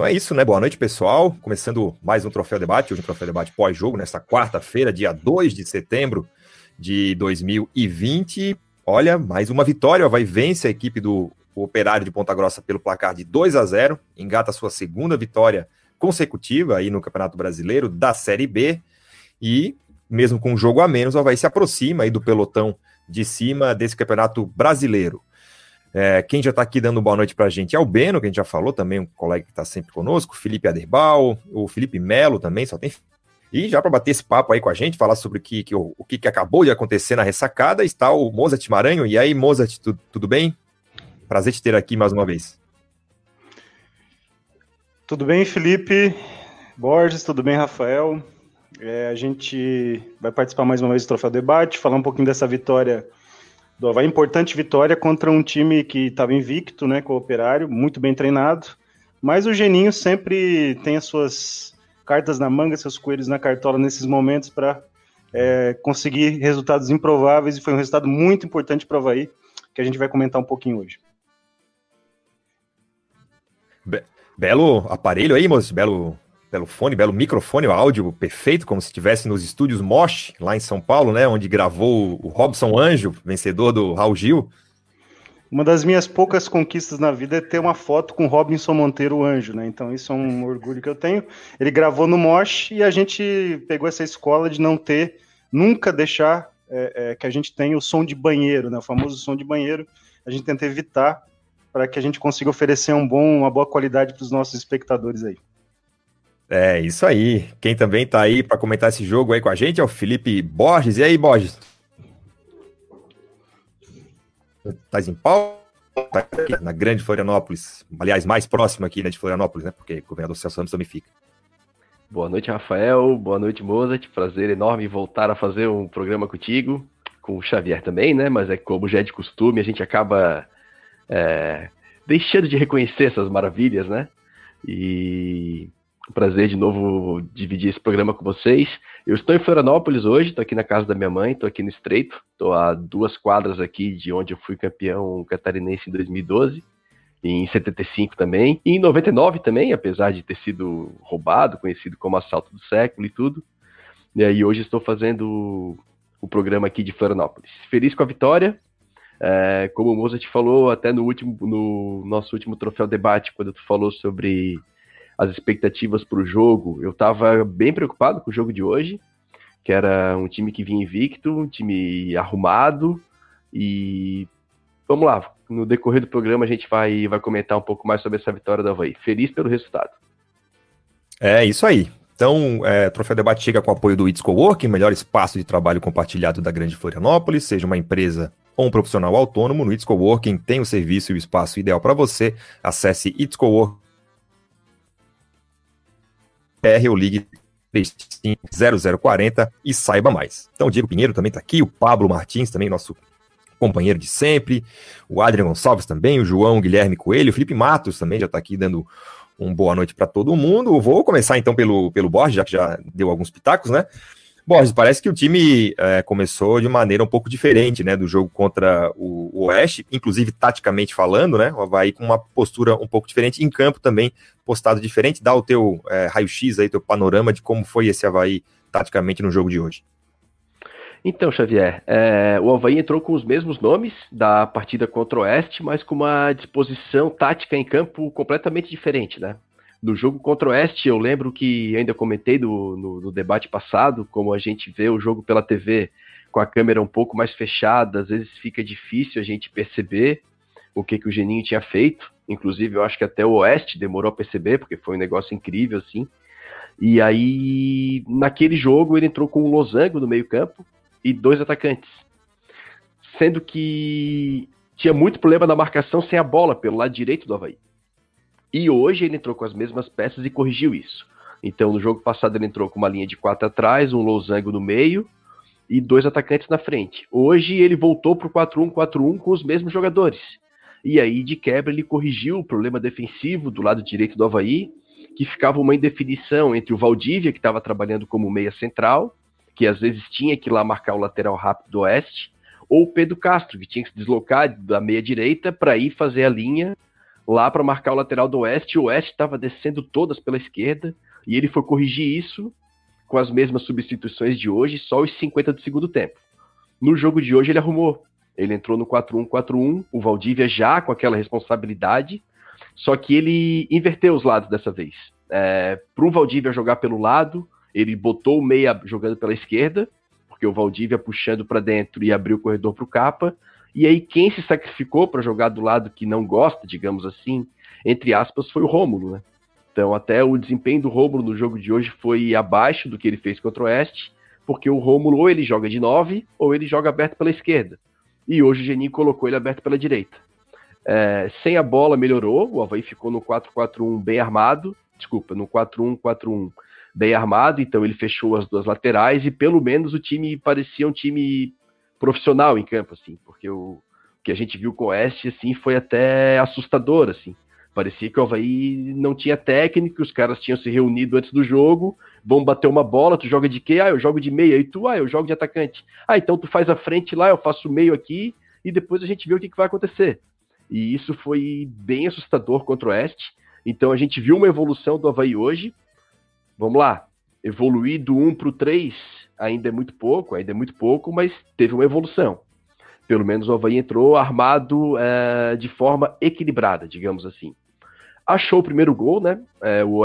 Então é isso, né? Boa noite, pessoal. Começando mais um Troféu Debate. Hoje um Troféu Debate pós-jogo, nesta quarta-feira, dia 2 de setembro de 2020. Olha, mais uma vitória. Vai vencer a equipe do Operário de Ponta Grossa pelo placar de 2-0. Engata sua segunda vitória consecutiva aí no Campeonato Brasileiro da Série B. E, mesmo com um jogo a menos, o Avaí se aproxima aí do pelotão de cima desse Campeonato Brasileiro. Quem já está aqui dando boa noite para a gente é o Beno, que a gente já falou também, um colega que está sempre conosco, Felipe Aderbal, o Felipe Melo também, só tem... E já para bater esse papo aí com a gente, falar sobre o que acabou de acontecer na ressacada, está o Mozart Maranhão. E aí, Mozart, tudo bem? Prazer te ter aqui mais uma vez. Tudo bem, Felipe Borges, tudo bem, Rafael? A gente vai participar mais uma vez do Troféu Debate, falar um pouquinho dessa vitória... do Avaí, importante vitória contra um time que estava invicto, né, com o Operário, muito bem treinado, mas o Geninho sempre tem as suas cartas na manga, seus coelhos na cartola nesses momentos para conseguir resultados improváveis, e foi um resultado muito importante para o Avaí, que a gente vai comentar um pouquinho hoje. Belo aparelho aí, moço, belo fone, belo microfone, o áudio perfeito, como se estivesse nos estúdios Mosh, lá em São Paulo, né, onde gravou o Robson Anjo, vencedor do Raul Gil. Uma das minhas poucas conquistas na vida é ter uma foto com o Robson Monteiro Anjo, né, então isso é um orgulho que eu tenho. Ele gravou no Mosh e a gente pegou essa escola de não ter, nunca deixar que a gente tenha o som de banheiro, né, o famoso som de banheiro, a gente tenta evitar para que a gente consiga oferecer uma boa qualidade para os nossos espectadores aí. É, isso aí. Quem também tá aí para comentar esse jogo aí com a gente é o Felipe Borges. E aí, Borges? Tá em pau? Tá aqui na grande Florianópolis. Aliás, mais próximo aqui, né, de Florianópolis, né? Porque o governador Celso Ramos também fica. Boa noite, Rafael. Boa noite, Mozart. Prazer enorme voltar a fazer um programa contigo. Com o Xavier também, né? Mas é como já é de costume, a gente acaba deixando de reconhecer essas maravilhas, né? E... prazer de novo dividir esse programa com vocês. Eu estou em Florianópolis hoje, estou aqui na casa da minha mãe, estou aqui no Estreito, estou a 2 quadras aqui de onde eu fui campeão catarinense em 2012, em 75 também, e em 99 também, apesar de ter sido roubado, conhecido como assalto do século e tudo. E aí hoje estou fazendo o programa aqui de Florianópolis. Feliz com a vitória. Como o Mozart falou até no nosso último Troféu Debate, quando tu falou sobre... as expectativas para o jogo, eu estava bem preocupado com o jogo de hoje, que era um time que vinha invicto, um time arrumado, e vamos lá, no decorrer do programa a gente vai comentar um pouco mais sobre essa vitória da Avaí. Feliz pelo resultado. É isso aí. Então, Troféu Debate chega com o apoio do It's Coworking, melhor espaço de trabalho compartilhado da grande Florianópolis, seja uma empresa ou um profissional autônomo, no It's Coworking tem o serviço e o espaço ideal para você. Acesse It's Coworking. PR ou ligue 350040 e saiba mais. Então o Diego Pinheiro também está aqui, o Pablo Martins também, nosso companheiro de sempre, o Adrian Gonçalves também, o João Guilherme Coelho, o Felipe Matos também já está aqui dando um boa noite para todo mundo. Vou começar então pelo Borges, já que já deu alguns pitacos, né? Borges, parece que o time começou de maneira um pouco diferente, né, do jogo contra o Oeste, inclusive taticamente falando, né, o Avaí com uma postura um pouco diferente, em campo também postado diferente. Dá o teu raio-x aí, teu panorama de como foi esse Avaí taticamente no jogo de hoje. Então, Xavier, o Avaí entrou com os mesmos nomes da partida contra o Oeste, mas com uma disposição tática em campo completamente diferente, né? No jogo contra o Oeste, eu lembro que ainda comentei no debate passado, como a gente vê o jogo pela TV com a câmera um pouco mais fechada, às vezes fica difícil a gente perceber o que o Geninho tinha feito. Inclusive, eu acho que até o Oeste demorou a perceber, porque foi um negócio incrível, assim. E aí, naquele jogo, ele entrou com um losango no meio-campo e 2 atacantes. Sendo que tinha muito problema na marcação sem a bola, pelo lado direito do Avaí. E hoje ele entrou com as mesmas peças e corrigiu isso. Então, no jogo passado ele entrou com uma linha de 4 atrás, um losango no meio e 2 atacantes na frente. Hoje ele voltou para o 4-1-4-1 com os mesmos jogadores. E aí, de quebra, ele corrigiu o problema defensivo do lado direito do Avaí, que ficava uma indefinição entre o Valdívia, que estava trabalhando como meia central, que às vezes tinha que ir lá marcar o lateral rápido do Oeste, ou o Pedro Castro, que tinha que se deslocar da meia direita para ir fazer a linha lá para marcar o lateral do Oeste. O Oeste estava descendo todas pela esquerda e ele foi corrigir isso com as mesmas substituições de hoje, só os 50 do segundo tempo. No jogo de hoje ele arrumou. Ele entrou no 4-1-4-1, o Valdívia já com aquela responsabilidade, só que ele inverteu os lados dessa vez. Para o Valdívia jogar pelo lado, ele botou o meia jogando pela esquerda, porque o Valdívia puxando para dentro e abriu o corredor para o Capa. E aí quem se sacrificou para jogar do lado que não gosta, digamos assim, entre aspas, foi o Rômulo, né? Então até o desempenho do Rômulo no jogo de hoje foi abaixo do que ele fez contra o Oeste, porque o Rômulo ou ele joga de 9 ou ele joga aberto pela esquerda. E hoje o Geninho colocou ele aberto pela direita. Sem a bola melhorou, o Avaí ficou no 4-4-1 bem armado, no 4-1-4-1 bem armado, então ele fechou as duas laterais e pelo menos o time parecia um time profissional em campo, assim, porque o que a gente viu com o Oeste, assim, foi até assustador, assim, parecia que o Avaí não tinha técnico, os caras tinham se reunido antes do jogo, vão bater uma bola, tu joga de quê? Ah, eu jogo de meia, e tu? Ah, eu jogo de atacante. Ah, então tu faz a frente lá, eu faço o meio aqui, e depois a gente vê o que vai acontecer. E isso foi bem assustador contra o Oeste, então a gente viu uma evolução do Avaí hoje, vamos lá, evoluir do 1 para o 3, ainda é muito pouco, mas teve uma evolução. Pelo menos o Avaí entrou armado de forma equilibrada, digamos assim. Achou o primeiro gol, né? O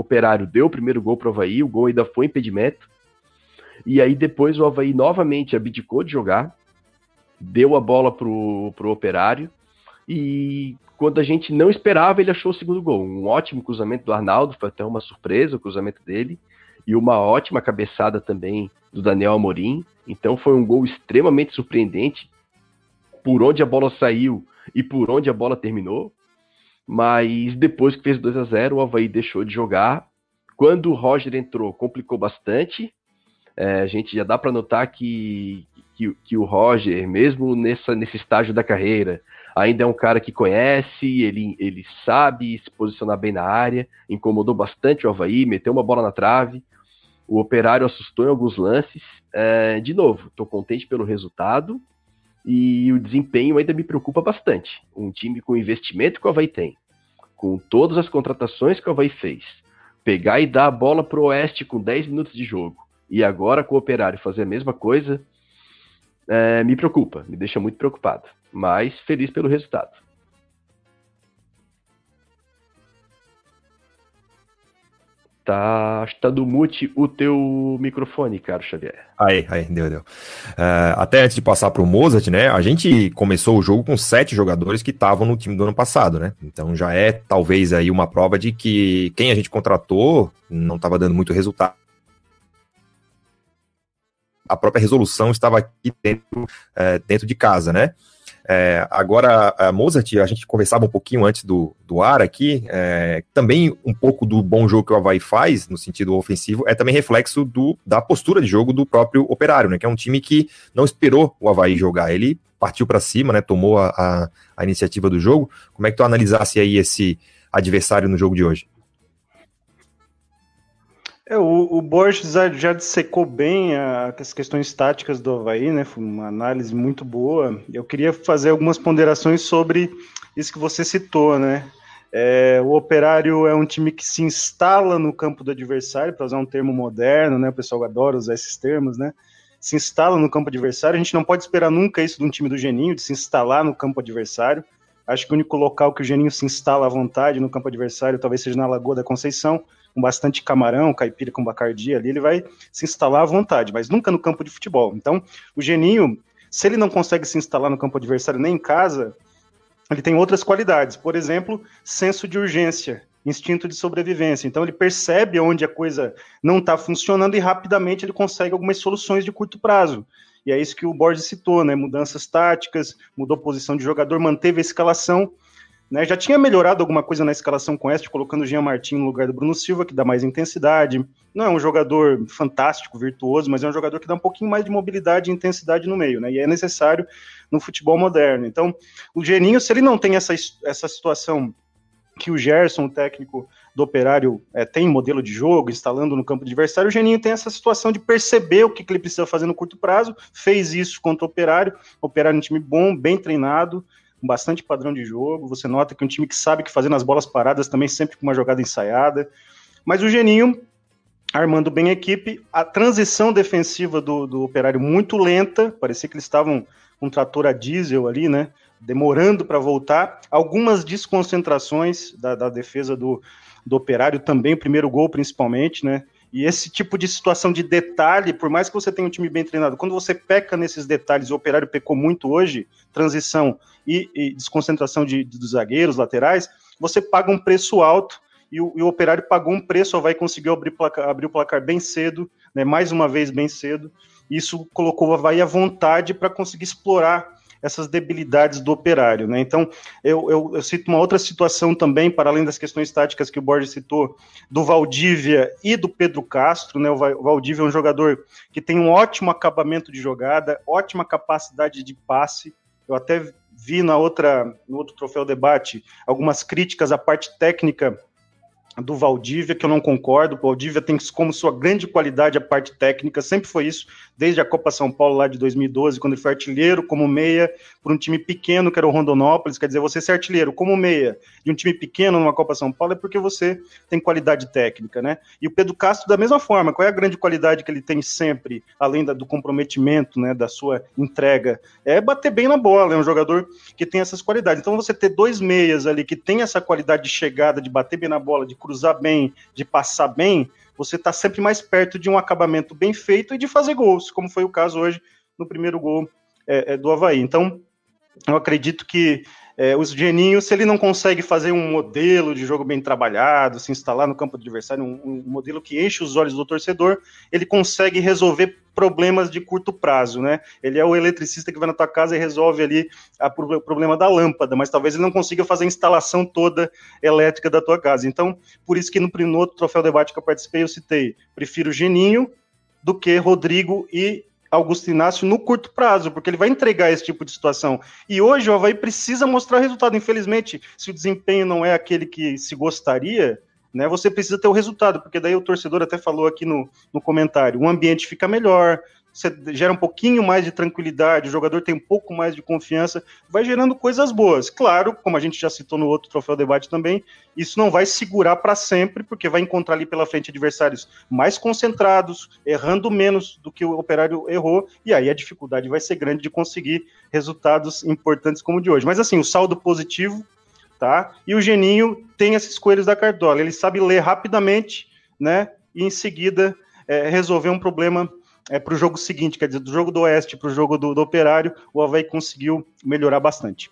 Operário deu o primeiro gol para o Avaí, o gol ainda foi impedimento. E aí depois o Avaí novamente abdicou de jogar, deu a bola para o Operário, e quando a gente não esperava, ele achou o segundo gol. Um ótimo cruzamento do Arnaldo, foi até uma surpresa o cruzamento dele, e uma ótima cabeçada também do Daniel Amorim. Então foi um gol extremamente surpreendente por onde a bola saiu e por onde a bola terminou. Mas depois que fez 2-0, o Avaí deixou de jogar. Quando o Roger entrou, complicou bastante. A gente já dá para notar que o Roger, mesmo nesse estágio da carreira, ainda é um cara que conhece, ele sabe se posicionar bem na área, incomodou bastante o Avaí, meteu uma bola na trave, o Operário assustou em alguns lances. De novo, estou contente pelo resultado e o desempenho ainda me preocupa bastante. Um time com o investimento que o Avaí tem, com todas as contratações que o Avaí fez, pegar e dar a bola para o Oeste com 10 minutos de jogo, e agora com o Operário fazer a mesma coisa, me preocupa, me deixa muito preocupado, mas feliz pelo resultado. Tá do mute o teu microfone, caro Xavier. Aí, deu. Até antes de passar pro Mozart, né, a gente começou o jogo com 7 jogadores que estavam no time do ano passado, né, então já é talvez aí uma prova de que quem a gente contratou não estava dando muito resultado. A própria resolução estava aqui dentro de casa, né? Agora, a Mozart, a gente conversava um pouquinho antes do ar aqui, também um pouco do bom jogo que o Avaí faz, no sentido ofensivo, é também reflexo da postura de jogo do próprio Operário, né? Que é um time que não esperou o Avaí jogar, ele partiu para cima, né? Tomou a iniciativa do jogo. Como é que tu analisasse aí esse adversário no jogo de hoje? O Borges já dissecou bem as questões táticas do Avaí, né? Foi uma análise muito boa. Eu queria fazer algumas ponderações sobre isso que você citou, né? O Operário é um time que se instala no campo do adversário, para usar um termo moderno, né? O pessoal adora usar esses termos, né? Se instala no campo adversário. A gente não pode esperar nunca isso de um time do Geninho, de se instalar no campo adversário. Acho que o único local que o Geninho se instala à vontade no campo adversário talvez seja na Lagoa da Conceição, com bastante camarão, caipira com bacardi ali, ele vai se instalar à vontade, mas nunca no campo de futebol. Então, o Geninho, se ele não consegue se instalar no campo adversário nem em casa, ele tem outras qualidades, por exemplo, senso de urgência, instinto de sobrevivência. Então, ele percebe onde a coisa não está funcionando e rapidamente ele consegue algumas soluções de curto prazo. E é isso que o Borges citou, né? Mudanças táticas, mudou posição de jogador, manteve a escalação. Né, já tinha melhorado alguma coisa na escalação com este, colocando o Jean Martin no lugar do Bruno Silva, que dá mais intensidade. Não é um jogador fantástico, virtuoso, mas é um jogador que dá um pouquinho mais de mobilidade e intensidade no meio, né? E é necessário no futebol moderno. Então, o Geninho, se ele não tem essa situação que o Gerson, o técnico do Operário, tem modelo de jogo, instalando no campo adversário, o Geninho tem essa situação de perceber o que ele precisa fazer no curto prazo, fez isso contra o Operário é um time bom, bem treinado, com bastante padrão de jogo, você nota que é um time que sabe o que fazer nas bolas paradas também, sempre com uma jogada ensaiada, mas o Geninho, armando bem a equipe, a transição defensiva do Operário muito lenta, parecia que eles estavam com um trator a diesel ali, né, demorando para voltar, algumas desconcentrações da defesa do Operário também, o primeiro gol principalmente, né, e esse tipo de situação de detalhe, por mais que você tenha um time bem treinado, quando você peca nesses detalhes, o Operário pecou muito hoje, transição e desconcentração dos zagueiros, laterais, você paga um preço alto, e o Operário pagou um preço, o Avaí conseguiu abrir o placar bem cedo, né, mais uma vez bem cedo, isso colocou o Avaí à vontade para conseguir explorar essas debilidades do Operário, né? Então, eu cito uma outra situação também, para além das questões táticas que o Borges citou, do Valdívia e do Pedro Castro, né? O Valdívia é um jogador que tem um ótimo acabamento de jogada, ótima capacidade de passe, eu até vi no outro Troféu Debate algumas críticas à parte técnica do Valdívia, que eu não concordo. O Valdívia tem como sua grande qualidade a parte técnica, sempre foi isso, desde a Copa São Paulo lá de 2012, quando ele foi artilheiro como meia, por um time pequeno que era o Rondonópolis, quer dizer, você ser artilheiro como meia de um time pequeno numa Copa São Paulo é porque você tem qualidade técnica, né? E o Pedro Castro da mesma forma, qual é a grande qualidade que ele tem sempre, além do comprometimento, né, da sua entrega? É bater bem na bola, é um jogador que tem essas qualidades. Então você ter dois meias ali que tem essa qualidade de chegada, de bater bem na bola, de cruzar bem, de passar bem, você está sempre mais perto de um acabamento bem feito e de fazer gols, como foi o caso hoje no primeiro gol do Avaí. Então, eu acredito que o Geninho, se ele não consegue fazer um modelo de jogo bem trabalhado, se instalar no campo do adversário, um modelo que enche os olhos do torcedor, ele consegue resolver problemas de curto prazo, né? Ele é o eletricista que vai na tua casa e resolve ali o problema da lâmpada, mas talvez ele não consiga fazer a instalação toda elétrica da tua casa. Então, por isso que no outro Troféu Debate que eu participei, eu citei, prefiro Geninho do que Rodrigo e Augusto Inácio no curto prazo, porque ele vai entregar esse tipo de situação. E hoje o Avaí precisa mostrar resultado. Infelizmente, se o desempenho não é aquele que se gostaria, né, você precisa ter o resultado, porque daí o torcedor até falou aqui no comentário, o ambiente fica melhor, você gera um pouquinho mais de tranquilidade, o jogador tem um pouco mais de confiança, vai gerando coisas boas. Claro, como a gente já citou no outro Troféu Debate também, isso não vai segurar para sempre, porque vai encontrar ali pela frente adversários mais concentrados, errando menos do que o Operário errou, e aí a dificuldade vai ser grande de conseguir resultados importantes como o de hoje. Mas assim, o saldo positivo, tá? E o Geninho tem esses coelhos da cartola, ele sabe ler rapidamente, né? E em seguida resolver um problema para o jogo seguinte, quer dizer, do jogo do Oeste para o jogo do Operário, o Avaí conseguiu melhorar bastante.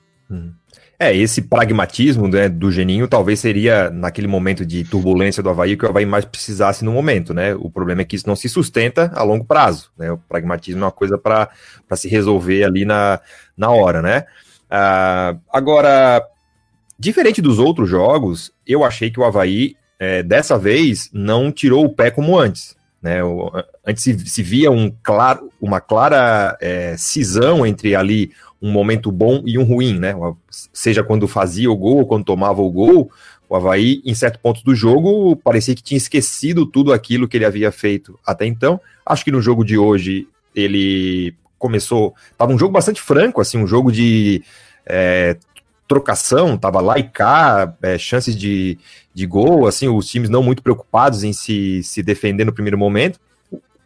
Esse pragmatismo, né, do Geninho talvez seria, naquele momento de turbulência do Avaí, que o Avaí mais precisasse no momento, né? O problema é que isso não se sustenta a longo prazo, né? O pragmatismo é uma coisa para se resolver ali na hora, né? Agora, diferente dos outros jogos, eu achei que o Avaí, dessa vez, não tirou o pé como antes, né? Antes se via uma clara cisão entre ali um momento bom e um ruim, né? Seja quando fazia o gol ou quando tomava o gol, o Avaí, em certo ponto do jogo, parecia que tinha esquecido tudo aquilo que ele havia feito até então. Acho que no jogo de hoje ele começou... Estava um jogo bastante franco, assim, um jogo de... trocação, tava lá e cá, chances de gol, assim, os times não muito preocupados em se defender no primeiro momento.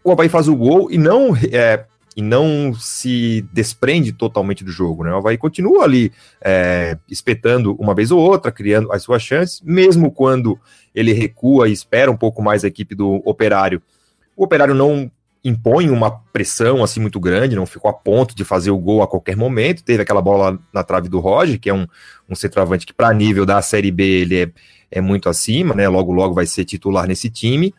O Avaí faz o gol e não se desprende totalmente do jogo, né? O Avaí continua ali espetando uma vez ou outra, criando as suas chances, mesmo quando ele recua e espera um pouco mais a equipe do Operário. O Operário não impõe uma pressão assim muito grande, não ficou a ponto de fazer o gol a qualquer momento, teve aquela bola na trave do Roger, que é um centroavante que para nível da Série B ele é muito acima, né? Logo vai ser titular nesse time,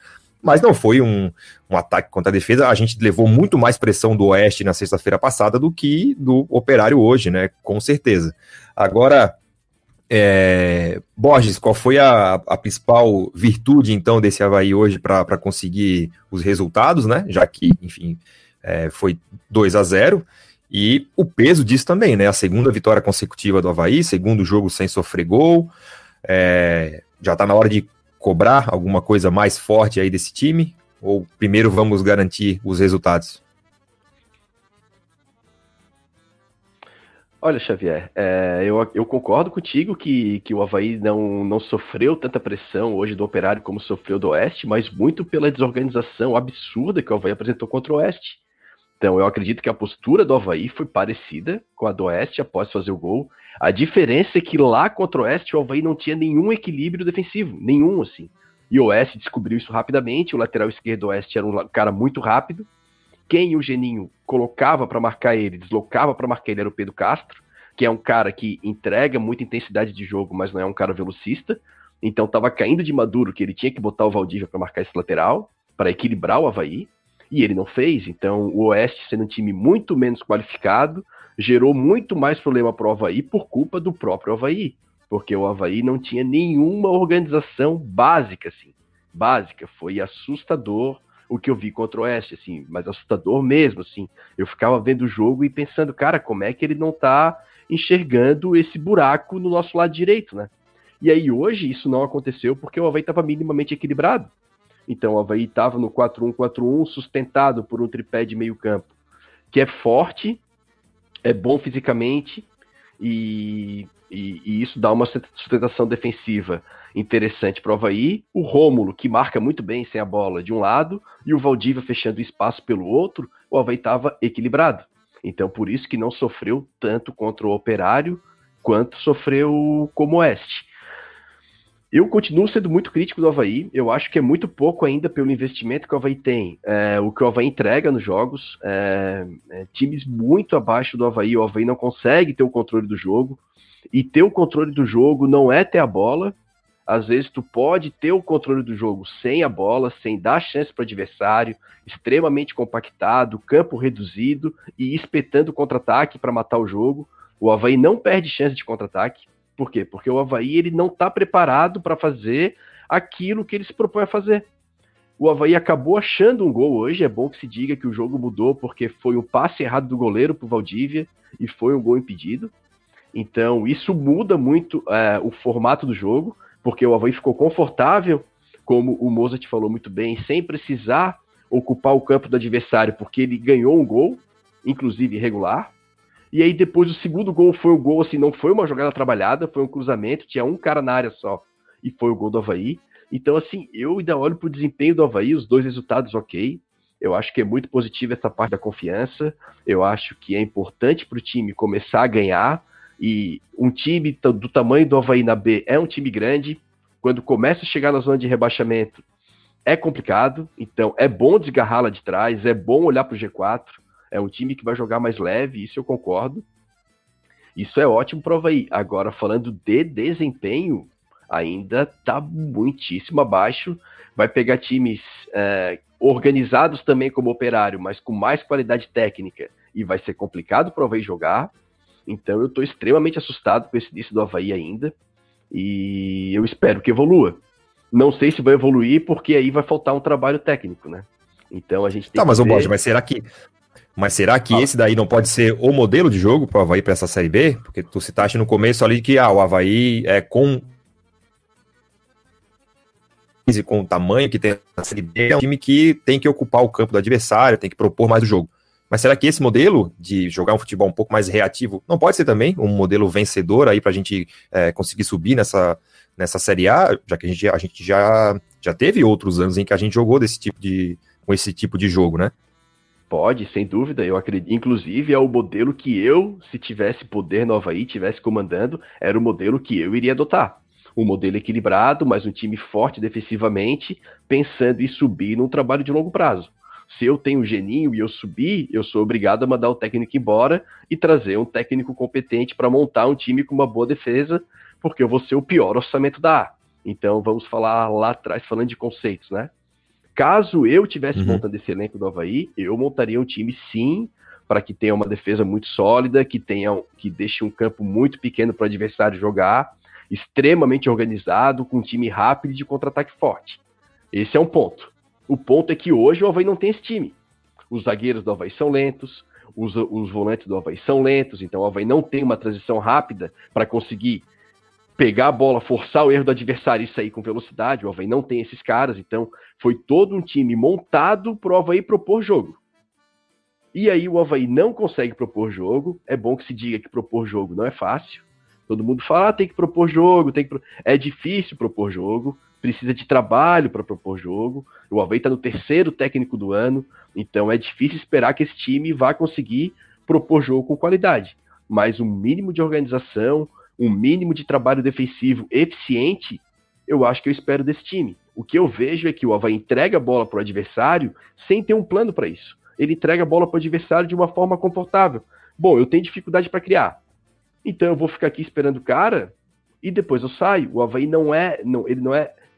mas não foi um ataque contra a defesa. A gente levou muito mais pressão do Oeste na sexta-feira passada do que do Operário hoje, né? Com certeza. Agora, Borges, qual foi a principal virtude, então, desse Avaí hoje para conseguir os resultados, né? Já que, enfim, foi 2-0, e o peso disso também, né? A segunda vitória consecutiva do Avaí, segundo jogo sem sofrer gol, já está na hora de cobrar alguma coisa mais forte aí desse time, ou primeiro vamos garantir os resultados? Olha, Xavier, eu concordo contigo que o Avaí não sofreu tanta pressão hoje do Operário como sofreu do Oeste, mas muito pela desorganização absurda que o Avaí apresentou contra o Oeste. Então, eu acredito que a postura do Avaí foi parecida com a do Oeste após fazer o gol. A diferença é que lá contra o Oeste, o Avaí não tinha nenhum equilíbrio defensivo, nenhum, assim. E o Oeste descobriu isso rapidamente, o lateral esquerdo do Oeste era um cara muito rápido. Quem o Geninho colocava para marcar ele, deslocava para marcar ele, era o Pedro Castro, que é um cara que entrega muita intensidade de jogo, mas não é um cara velocista. Então estava caindo de maduro que ele tinha que botar o Valdívia para marcar esse lateral, para equilibrar o Avaí, e ele não fez. Então o Oeste, sendo um time muito menos qualificado, gerou muito mais problema para o Avaí por culpa do próprio Avaí, porque o Avaí não tinha nenhuma organização básica, assim. Básica, foi assustador o que eu vi contra o Oeste, assim, mas assustador mesmo, assim. Eu ficava vendo o jogo e pensando, cara, como é que ele não tá enxergando esse buraco no nosso lado direito, né? E aí hoje isso não aconteceu porque o Avaí estava minimamente equilibrado. Então o Avaí estava no 4-1-4-1, sustentado por um tripé de meio campo, que é forte, é bom fisicamente, e isso dá uma sustentação defensiva interessante para o Avaí. O Rômulo, que marca muito bem sem a bola de um lado, e o Valdívia fechando espaço pelo outro, o Avaí estava equilibrado. Então, por isso que não sofreu tanto contra o Operário, quanto sofreu como Oeste. Eu continuo sendo muito crítico do Avaí, eu acho que é muito pouco ainda pelo investimento que o Avaí tem, o que o Avaí entrega nos jogos, times muito abaixo do Avaí, o Avaí não consegue ter o controle do jogo, e ter o controle do jogo não é ter a bola. Às vezes tu pode ter o controle do jogo sem a bola, sem dar chance para o adversário, extremamente compactado, campo reduzido e espetando contra-ataque para matar o jogo. O Avaí não perde chance de contra-ataque. Por quê? Porque o Avaí ele não está preparado para fazer aquilo que ele se propõe a fazer. O Avaí acabou achando um gol hoje, é bom que se diga que o jogo mudou porque foi um passe errado do goleiro para o Valdívia e foi um gol impedido. Então isso muda muito o formato do jogo, porque o Avaí ficou confortável, como o Mozart falou muito bem, sem precisar ocupar o campo do adversário, porque ele ganhou um gol, inclusive irregular. E aí depois o segundo gol foi um gol, assim, não foi uma jogada trabalhada, foi um cruzamento, tinha um cara na área só, e foi o gol do Avaí. Então, assim, eu ainda olho para o desempenho do Avaí, os dois resultados ok. Eu acho que é muito positivo essa parte da confiança, eu acho que é importante para o time começar a ganhar. E um time do tamanho do Avaí na B é um time grande, quando começa a chegar na zona de rebaixamento é complicado, então é bom desgarrar lá de trás, é bom olhar para o G4, é um time que vai jogar mais leve, isso eu concordo, isso é ótimo para o Avaí. Agora, falando de desempenho, ainda está muitíssimo abaixo, vai pegar times organizados também como Operário, mas com mais qualidade técnica, e vai ser complicado para o Avaí jogar. Então eu estou extremamente assustado com esse início do Avaí ainda, e eu espero que evolua. Não sei se vai evoluir, porque aí vai faltar um trabalho técnico, né? Então a gente tem que ver... Mas será que esse daí não pode ser o modelo de jogo para o Avaí para essa Série B? Porque tu citaste no começo ali que o Avaí é com o tamanho que tem na Série B, é um time que tem que ocupar o campo do adversário, tem que propor mais o jogo. Mas será que esse modelo de jogar um futebol um pouco mais reativo não pode ser também um modelo vencedor aí para a gente conseguir subir nessa Série A, já que a gente já teve outros anos em que a gente jogou com esse tipo de jogo, né? Pode, sem dúvida. Eu acredito. Inclusive, é o modelo que eu, se tivesse poder no Avaí, tivesse comandando, era o modelo que eu iria adotar. Um modelo equilibrado, mas um time forte defensivamente, pensando em subir num trabalho de longo prazo. Se eu tenho o Geninho e eu subir, eu sou obrigado a mandar o técnico embora e trazer um técnico competente para montar um time com uma boa defesa, porque eu vou ser o pior orçamento da A. Então vamos falar lá atrás, falando de conceitos, né? Caso eu tivesse montando esse elenco do Avaí, eu montaria um time sim, para que tenha uma defesa muito sólida, que deixe um campo muito pequeno para o adversário jogar, extremamente organizado, com um time rápido e de contra-ataque forte. Esse é um ponto. O ponto é que hoje o Avaí não tem esse time. Os zagueiros do Avaí são lentos, os volantes do Avaí são lentos, então o Avaí não tem uma transição rápida para conseguir pegar a bola, forçar o erro do adversário e sair com velocidade. O Avaí não tem esses caras, então foi todo um time montado para o Avaí propor jogo. E aí o Avaí não consegue propor jogo. É bom que se diga que propor jogo não é fácil. Todo mundo fala, tem que propor jogo, é difícil propor jogo, precisa de trabalho para propor jogo. O Avaí está no terceiro técnico do ano, então é difícil esperar que esse time vá conseguir propor jogo com qualidade. Mas um mínimo de organização, um mínimo de trabalho defensivo eficiente, eu acho que eu espero desse time. O que eu vejo é que o Avaí entrega a bola para o adversário sem ter um plano para isso. Ele entrega a bola para o adversário de uma forma confortável. Bom, eu tenho dificuldade para criar, então eu vou ficar aqui esperando o cara e depois eu saio. O Avaí não é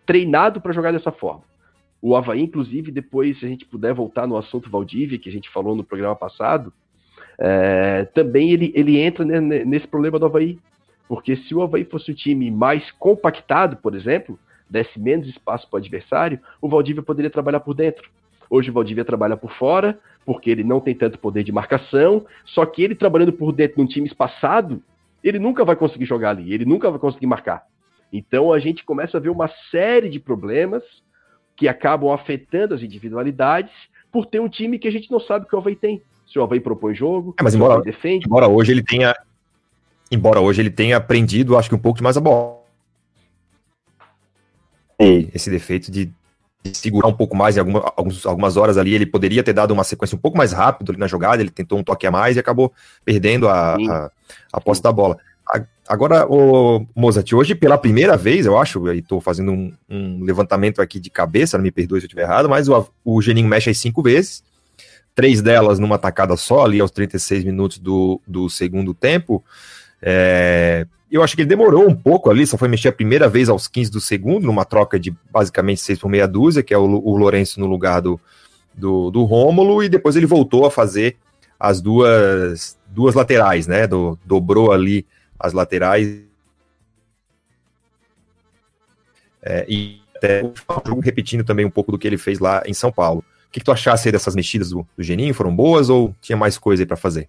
treinado para jogar dessa forma. O Avaí, inclusive, depois, se a gente puder voltar no assunto Valdívia, que a gente falou no programa passado, também ele entra nesse problema do Avaí. Porque se o Avaí fosse um time mais compactado, por exemplo, desse menos espaço para o adversário, o Valdívia poderia trabalhar por dentro. Hoje o Valdívia trabalha por fora, porque ele não tem tanto poder de marcação, só que ele trabalhando por dentro num time espaçado, ele nunca vai conseguir jogar ali, ele nunca vai conseguir marcar. Então a gente começa a ver uma série de problemas que acabam afetando as individualidades por ter um time que a gente não sabe o que o Avaí tem. Se o Avaí propõe jogo, mas embora, o Avaí defende... Embora hoje ele tenha aprendido, acho que um pouco mais a bola. Esse defeito de segurar um pouco mais em algumas horas ali, ele poderia ter dado uma sequência um pouco mais rápido ali na jogada, ele tentou um toque a mais e acabou perdendo a posse da bola. Agora, o Mozart, hoje pela primeira vez, eu acho, e estou fazendo um levantamento aqui de cabeça, não me perdoe se eu estiver errado, mas o Geninho mexe aí 5 vezes, 3 delas numa tacada só, ali aos 36 minutos do segundo tempo. Eu acho que ele demorou um pouco ali, só foi mexer a primeira vez aos 15 do segundo, numa troca de basicamente 6 por meia dúzia, que é o Lourenço no lugar do Rômulo, e depois ele voltou a fazer as duas laterais, né? Dobrou ali as laterais. E até o jogo repetindo também um pouco do que ele fez lá em São Paulo. O que tu achasse aí dessas mexidas do Geninho? Foram boas ou tinha mais coisa aí para fazer?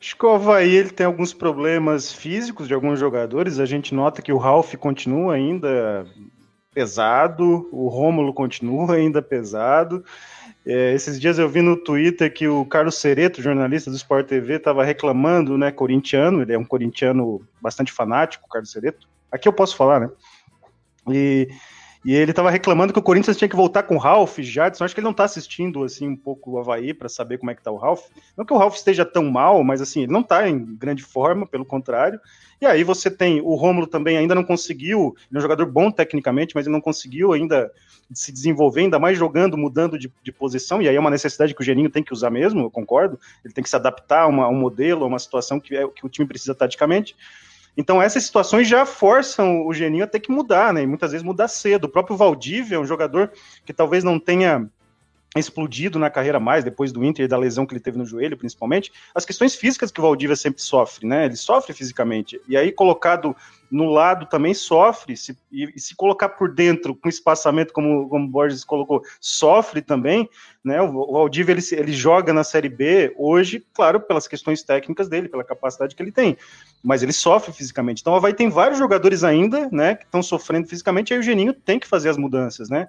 Acho que o Avaí ele tem alguns problemas físicos de alguns jogadores. A gente nota que o Ralf continua ainda pesado, o Rômulo continua ainda pesado. Esses dias eu vi no Twitter que o Carlos Cereto, jornalista do Sport TV, estava reclamando, né, corintiano, ele é um corintiano bastante fanático, o Carlos Cereto. Aqui eu posso falar, né? E ele estava reclamando que o Corinthians tinha que voltar com o Ralf, Jadson. Acho que ele não está assistindo assim, um pouco o Avaí para saber como é que está o Ralf. Não que o Ralf esteja tão mal, mas assim, ele não está em grande forma, pelo contrário. E aí você tem o Rômulo também, ainda não conseguiu, ele é um jogador bom tecnicamente, mas ele não conseguiu ainda se desenvolver, ainda mais jogando, mudando de posição. E aí é uma necessidade que o Geninho tem que usar mesmo, eu concordo. Ele tem que se adaptar a um modelo, a uma situação que o time precisa taticamente. Então essas situações já forçam o Geninho a ter que mudar, né? E muitas vezes mudar cedo. O próprio Valdívia é um jogador que talvez não tenha explodido na carreira mais, depois do Inter e da lesão que ele teve no joelho, principalmente. As questões físicas que o Valdívia sempre sofre, né? Ele sofre fisicamente. E aí colocado no lado também sofre. Se colocar por dentro com espaçamento, como o Borges colocou, sofre também, né? O Valdívia ele joga na Série B hoje, claro, pelas questões técnicas dele, pela capacidade que ele tem. Mas ele sofre fisicamente. Então o Avaí tem vários jogadores ainda, né, que estão sofrendo fisicamente, aí o Geninho tem que fazer as mudanças, né?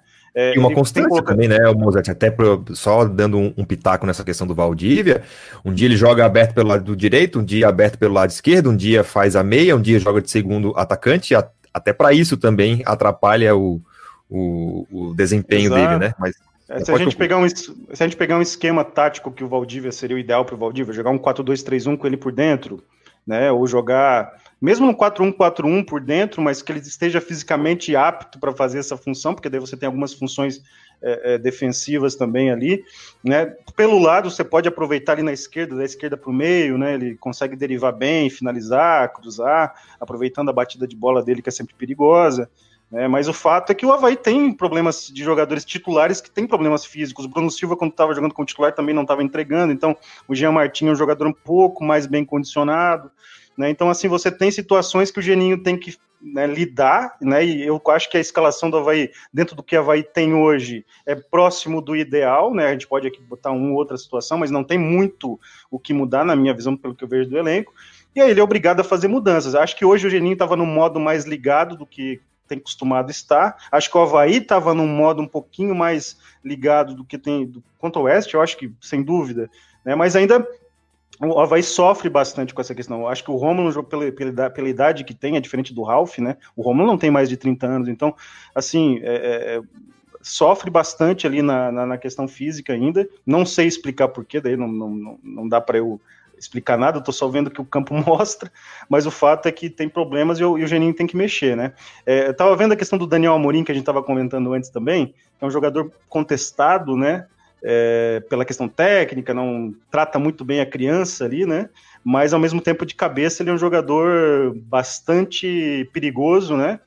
E uma constância também, né, Mozart, até só dando um pitaco nessa questão do Valdívia, um dia ele joga aberto pelo lado direito, um dia aberto pelo lado esquerdo, um dia faz a meia, um dia joga de segundo atacante, até para isso também atrapalha o desempenho dele, né? Mas se a gente pegar um esquema tático que o Valdívia seria o ideal para o Valdívia, jogar um 4-2-3-1 com ele por dentro, né, ou jogar, mesmo no 4-1-4-1 por dentro, mas que ele esteja fisicamente apto para fazer essa função, porque daí você tem algumas funções defensivas também ali, né, pelo lado você pode aproveitar ali na esquerda, da esquerda para o meio, né, ele consegue derivar bem, finalizar, cruzar, aproveitando a batida de bola dele que é sempre perigosa, né, mas o fato é que o Avaí tem problemas de jogadores titulares que tem problemas físicos. O Bruno Silva, quando estava jogando como titular, também não estava entregando. Então, o Jean Martins é um jogador um pouco mais bem condicionado, né? Então, assim, você tem situações que o Geninho tem que, né, lidar, né? E eu acho que a escalação do Avaí, dentro do que o Avaí tem hoje, é próximo do ideal, né? A gente pode aqui botar uma ou outra situação, mas não tem muito o que mudar, na minha visão, pelo que eu vejo do elenco. E aí ele é obrigado a fazer mudanças. Acho que hoje o Geninho estava num modo mais ligado do que tem costumado estar. Acho que o Avaí estava num modo um pouquinho mais ligado do que tem quanto ao Oeste, eu acho que, sem dúvida, né? Mas ainda o Avaí sofre bastante com essa questão. Eu acho que o Rômulo, pela idade que tem, é diferente do Ralf, né? O Rômulo não tem mais de 30 anos, então, assim, sofre bastante ali na questão física ainda. Não sei explicar porquê, daí não dá para eu explicar nada, eu tô só vendo o que o campo mostra, mas o fato é que tem problemas e o Geninho tem que mexer, né? Eu tava vendo a questão do Daniel Amorim, que a gente tava comentando antes também, que é um jogador contestado, né? Pela questão técnica, não trata muito bem a criança ali, né? Mas ao mesmo tempo de cabeça ele é um jogador bastante perigoso, né?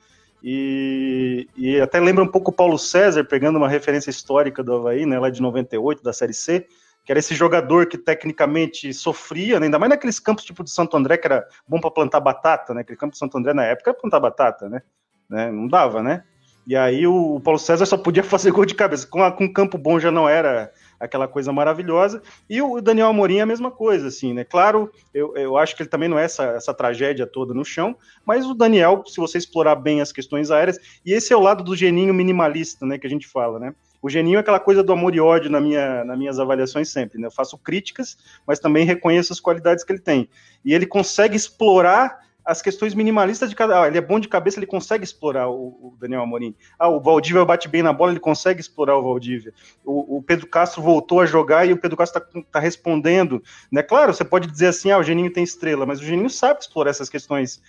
E até lembra um pouco o Paulo César, pegando uma referência histórica do Avaí, né? Lá de 98, da Série C, que era esse jogador que tecnicamente sofria, né? Ainda mais naqueles campos tipo de Santo André, que era bom para plantar batata, né? Aquele campo de Santo André na época era plantar batata, né? Não dava, né? E aí o Paulo César só podia fazer gol de cabeça. Com campo bom já não era aquela coisa maravilhosa. E o Daniel Amorim é a mesma coisa, assim, né? Claro, eu acho que ele também não é essa tragédia toda no chão, mas o Daniel, se você explorar bem as questões aéreas, e esse é o lado do Geninho minimalista, né, que a gente fala, né? O Geninho é aquela coisa do amor e ódio nas minhas avaliações sempre, né? Eu faço críticas, mas também reconheço as qualidades que ele tem. E ele consegue explorar as questões minimalistas de cada... ele é bom de cabeça, ele consegue explorar o Daniel Amorim. O Valdívia bate bem na bola, ele consegue explorar o Valdívia. O Pedro Castro voltou a jogar e o Pedro Castro tá respondendo, né? Claro, você pode dizer assim, o Geninho tem estrela, mas o Geninho sabe explorar essas questões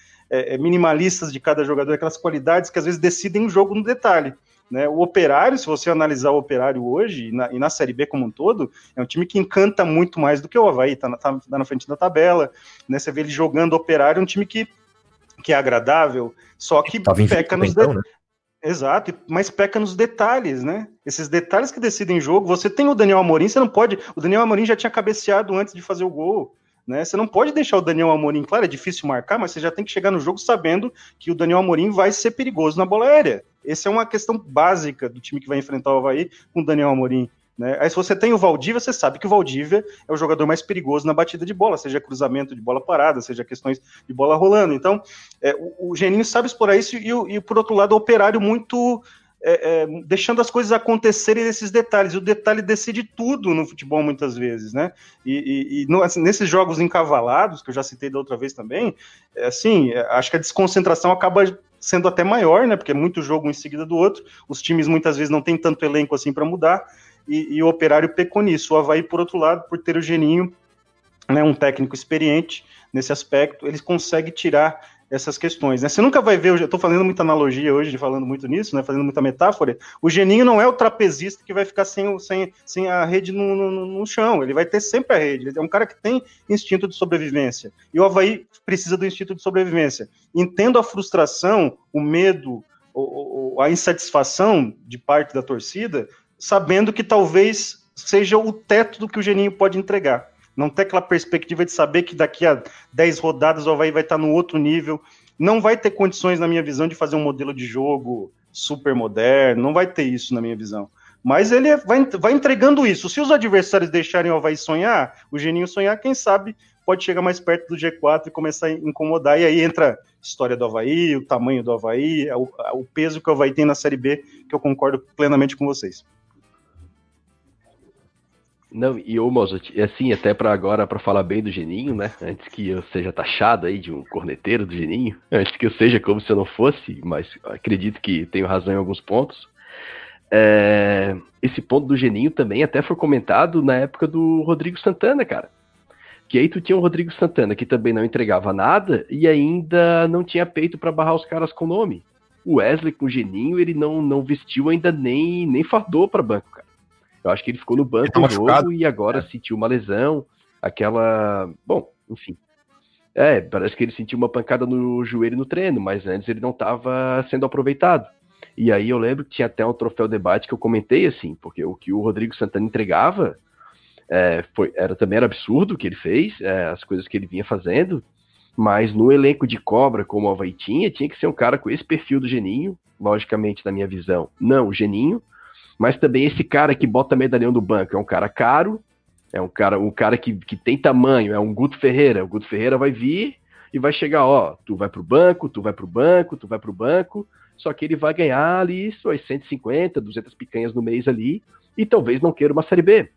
minimalistas de cada jogador, aquelas qualidades que às vezes decidem o jogo no detalhe, né? O Operário, se você analisar o Operário hoje, e na Série B como um todo, é um time que encanta muito mais do que o Avaí, tá na frente da tabela, né? Você vê ele jogando Operário, um time que é agradável, só que peca nos detalhes. Né? Exato, mas peca nos detalhes, né? Esses detalhes que decidem jogo. Você tem o Daniel Amorim, você não pode... O Daniel Amorim já tinha cabeceado antes de fazer o gol, né? Você não pode deixar o Daniel Amorim... Claro, é difícil marcar, mas você já tem que chegar no jogo sabendo que o Daniel Amorim vai ser perigoso na bola aérea. Essa é uma questão básica do time que vai enfrentar o Avaí com o Daniel Amorim, né? Aí se você tem o Valdívia, você sabe que o Valdívia é o jogador mais perigoso na batida de bola, seja cruzamento de bola parada, seja questões de bola rolando. Então, o Geninho sabe explorar isso e, por outro lado, o Operário muito... deixando as coisas acontecerem nesses detalhes. O detalhe decide tudo no futebol muitas vezes, né? E nesses jogos encavalados, que eu já citei da outra vez também, assim, acho que a desconcentração acaba sendo até maior, né? Porque é muito jogo um em seguida do outro, os times muitas vezes não têm tanto elenco assim para mudar, e o Operário pecou nisso. O Avaí, por outro lado, por ter o Geninho, né, um técnico experiente nesse aspecto, eles conseguem tirar essas questões, né? Você nunca vai ver, eu estou fazendo muita analogia hoje, falando muito nisso, né? Fazendo muita metáfora. O Geninho não é o trapezista que vai ficar sem a rede no chão, ele vai ter sempre a rede, ele é um cara que tem instinto de sobrevivência, e o Avaí precisa do instinto de sobrevivência. Entendo a frustração, o medo, a insatisfação de parte da torcida, sabendo que talvez seja o teto do que o Geninho pode entregar. Não tem aquela perspectiva de saber que daqui a 10 rodadas o Avaí vai estar no outro nível. Não vai ter condições, na minha visão, de fazer um modelo de jogo super moderno. Não vai ter isso, na minha visão. Mas ele vai entregando isso. Se os adversários deixarem o Avaí sonhar, o Geninho sonhar, quem sabe pode chegar mais perto do G4 e começar a incomodar. E aí entra a história do Avaí, o tamanho do Avaí, o peso que o Avaí tem na Série B, que eu concordo plenamente com vocês. Não, e ô Mozart, assim, até para agora, para falar bem do Geninho, né, antes que eu seja taxado aí de um corneteiro do Geninho, antes que eu seja como se eu não fosse, mas acredito que tenho razão em alguns pontos, esse ponto do Geninho também até foi comentado na época do Rodrigo Santana, cara, que aí tu tinha o Rodrigo Santana que também não entregava nada e ainda não tinha peito para barrar os caras com nome. O Wesley com o Geninho, ele não vestiu ainda nem fardou para banco, cara. Eu acho que ele ficou no banco do jogo e agora sentiu uma lesão, aquela... Bom, enfim. Parece que ele sentiu uma pancada no joelho no treino, mas antes ele não estava sendo aproveitado. E aí eu lembro que tinha até um troféu debate que eu comentei, assim, porque o que o Rodrigo Santana entregava também era absurdo o que ele fez, as coisas que ele vinha fazendo, mas no elenco de cobra, como o Avaí tinha que ser um cara com esse perfil do Geninho, logicamente, na minha visão, não o Geninho, mas também esse cara que bota medalhão do banco, é um cara caro, é um cara que tem tamanho, é um Guto Ferreira. O Guto Ferreira vai vir e vai chegar, tu vai pro banco, tu vai pro banco, tu vai pro banco, só que ele vai ganhar ali suas 150, 200 picanhas no mês ali, e talvez não queira uma Série B.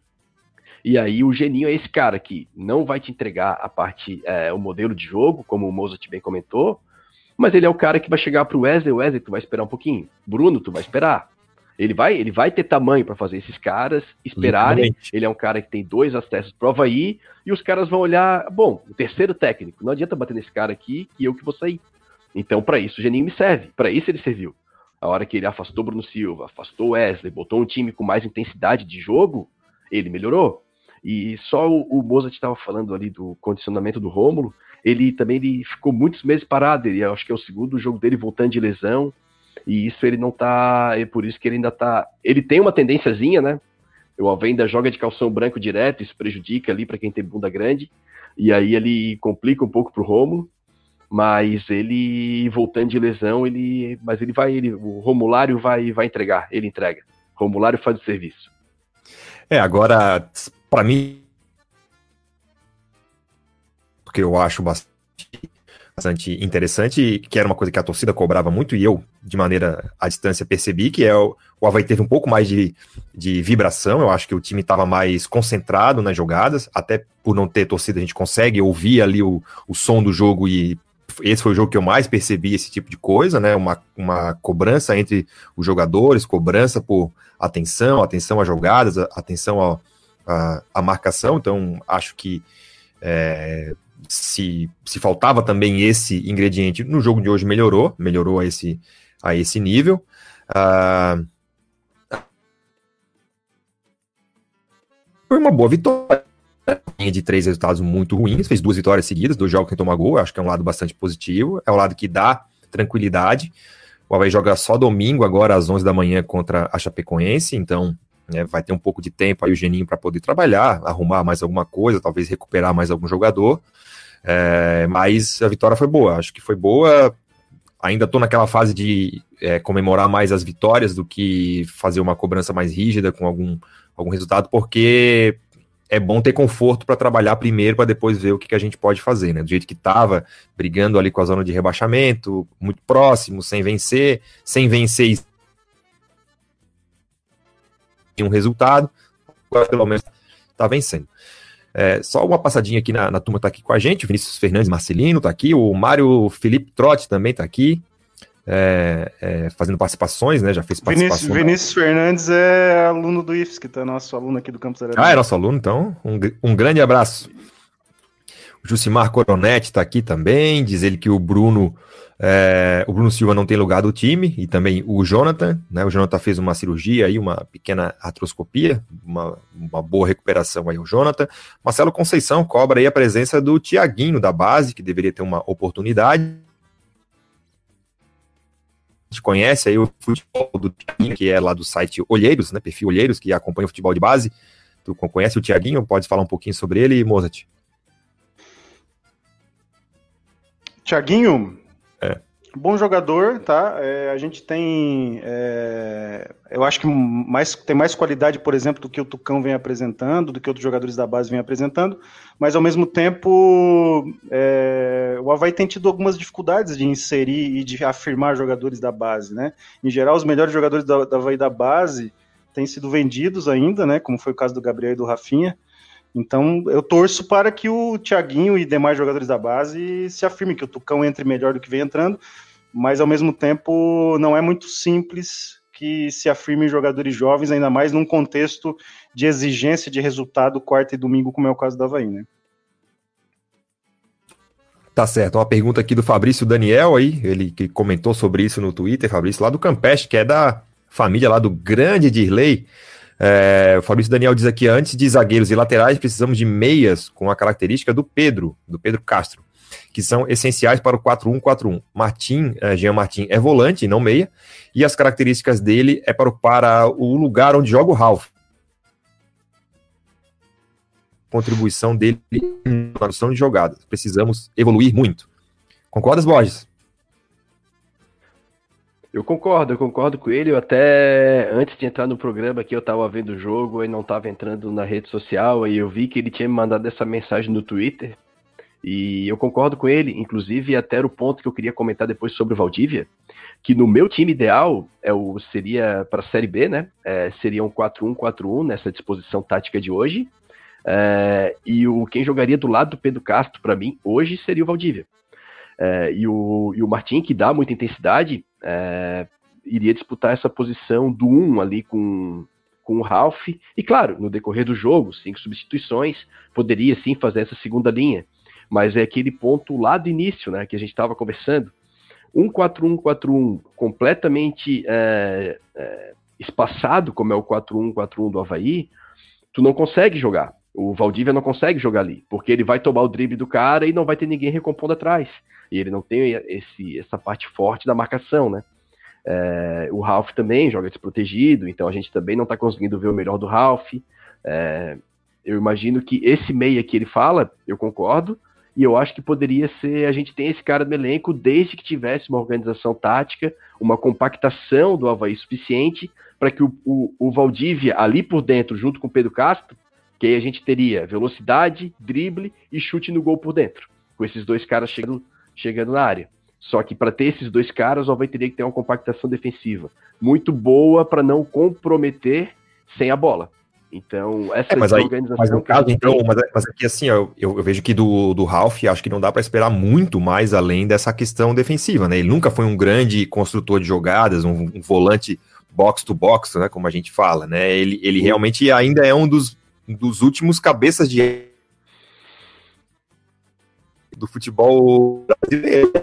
E aí o Geninho é esse cara que não vai te entregar a parte, o modelo de jogo, como o Mozart bem comentou, mas ele é o cara que vai chegar pro Wesley, tu vai esperar um pouquinho, Bruno, tu vai esperar. Ele vai ter tamanho para fazer esses caras esperarem. Exatamente. Ele é um cara que tem 2 acessos pro Avaí, e os caras vão olhar, bom, o terceiro técnico, não adianta bater nesse cara aqui, que eu que vou sair. Então, para isso, o Geninho me serve, para isso ele serviu. A hora que ele afastou Bruno Silva, afastou Wesley, botou um time com mais intensidade de jogo, ele melhorou. E só o Mozart estava falando ali do condicionamento do Rômulo, ele ficou muitos meses parado, ele, acho que é o segundo jogo dele voltando de lesão, e isso ele não tá, é por isso que ele ainda tá, ele tem uma tendênciazinha, né, o Avaí ainda joga de calção branco direto, isso prejudica ali para quem tem bunda grande, e aí ele complica um pouco pro Rômulo, mas ele voltando de lesão, o Romulário vai entregar, ele entrega, o Romulário faz o serviço. Agora, para mim, porque eu acho bastante interessante, que era uma coisa que a torcida cobrava muito, e eu, de maneira à distância, percebi que o Avaí teve um pouco mais de vibração. Eu acho que o time estava mais concentrado nas jogadas, até por não ter torcida a gente consegue ouvir ali o som do jogo, e esse foi o jogo que eu mais percebi esse tipo de coisa, né? Uma cobrança entre os jogadores, cobrança por atenção às jogadas, atenção à marcação. Então acho que se faltava também esse ingrediente, no jogo de hoje melhorou a esse nível. Foi uma boa vitória, de 3 resultados muito ruins, fez 2 vitórias seguidas, 2 jogos sem tomar gol, acho que é um lado bastante positivo, é um lado que dá tranquilidade. O Avaí joga só domingo agora às 11 da manhã contra a Chapecoense, então vai ter um pouco de tempo aí o Geninho para poder trabalhar, arrumar mais alguma coisa, talvez recuperar mais algum jogador, mas a vitória foi boa, acho que foi boa. Ainda estou naquela fase de comemorar mais as vitórias do que fazer uma cobrança mais rígida com algum resultado, porque é bom ter conforto para trabalhar primeiro, para depois ver o que a gente pode fazer, né? Do jeito que estava, brigando ali com a zona de rebaixamento, muito próximo, sem vencer um resultado, agora pelo menos está vencendo. Só uma passadinha aqui na turma, está aqui com a gente, o Vinícius Fernandes Marcelino está aqui, o Mário Felipe Trotti também está aqui, fazendo participações, né? Já fez participação. Vinícius Fernandes é aluno do IFSC, tá? Nosso aluno aqui do Campus Ararendá. É nosso aluno, então. Um grande abraço. O Jucimar Coronetti está aqui também, diz ele que o Bruno Silva não tem lugar do time, e também o Jonathan, né? O Jonathan fez uma cirurgia aí, uma pequena artroscopia, uma boa recuperação aí o Jonathan. Marcelo Conceição cobra aí a presença do Thiaguinho da base, que deveria ter uma oportunidade. A gente conhece aí o futebol do Thiaguinho, que é lá do site Olheiros, né? Perfil Olheiros, que acompanha o futebol de base. Tu conhece o Thiaguinho? Pode falar um pouquinho sobre ele, Mozart? Thiaguinho? Bom jogador, tá? A gente tem, eu acho que tem mais qualidade, por exemplo, do que o Tucão vem apresentando, do que outros jogadores da base vem apresentando, mas ao mesmo tempo o Avaí tem tido algumas dificuldades de inserir e de afirmar jogadores da base, né? Em geral, os melhores jogadores da Avaí da base têm sido vendidos ainda, né? Como foi o caso do Gabriel e do Rafinha. Então, eu torço para que o Thiaguinho e demais jogadores da base se afirmem, que o Tucão entre melhor do que vem entrando, mas, ao mesmo tempo, não é muito simples que se afirmem jogadores jovens, ainda mais num contexto de exigência de resultado quarta e domingo, como é o caso da Avaí, né? Tá certo. Uma pergunta aqui do Fabrício Daniel, aí, ele que comentou sobre isso no Twitter, Fabrício, lá do Campeste, que é da família lá do grande Dirley. O Fabrício Daniel diz aqui, antes de zagueiros e laterais, precisamos de meias com a característica do Pedro Castro, que são essenciais para o 4-1-4-1. Jean Martin é volante, não meia, e as características dele é para o lugar onde joga o Ralf. Contribuição dele na noção de jogada. Precisamos evoluir muito. Concordas, Borges? Eu concordo com ele. Eu até, antes de entrar no programa aqui, eu estava vendo o jogo, aí não estava entrando na rede social, aí eu vi que ele tinha me mandado essa mensagem no Twitter, E eu concordo com ele, inclusive até o ponto que eu queria comentar depois sobre o Valdívia, que no meu time ideal seria para a Série B, né? Seria um 4-1-4-1 nessa disposição tática de hoje. Quem jogaria do lado do Pedro Castro, para mim, hoje seria o Valdívia. E o Martim, que dá muita intensidade, iria disputar essa posição do 1 ali com o Ralf. E claro, no decorrer do jogo, 5 substituições, poderia sim fazer essa segunda linha. Mas é aquele ponto lá do início, né, que a gente estava conversando. 1-4-1-4-1 completamente espaçado, como é o 4-1-4-1 do Avaí, tu não consegue jogar. O Valdívia não consegue jogar ali, porque ele vai tomar o drible do cara e não vai ter ninguém recompondo atrás. E ele não tem essa parte forte da marcação, né? O Ralf também joga desprotegido, então a gente também não está conseguindo ver o melhor do Ralf. Eu imagino que esse meia que ele fala, eu concordo, e eu acho que poderia ser... A gente tem esse cara no elenco desde que tivesse uma organização tática, uma compactação do Avaí suficiente para que o Valdívia, ali por dentro, junto com o Pedro Castro, que aí a gente teria velocidade, drible e chute no gol por dentro, com esses dois caras chegando na área. Só que para ter esses dois caras, o Avaí teria que ter uma compactação defensiva muito boa para não comprometer sem a bola. Então, essa organização... Mas no caso, então, mas aqui assim, ó, eu vejo que do Ralf, acho que não dá para esperar muito mais além dessa questão defensiva, né? Ele nunca foi um grande construtor de jogadas, um volante box-to-box, né, como a gente fala, né? Ele realmente ainda é um dos últimos cabeças de... do futebol brasileiro.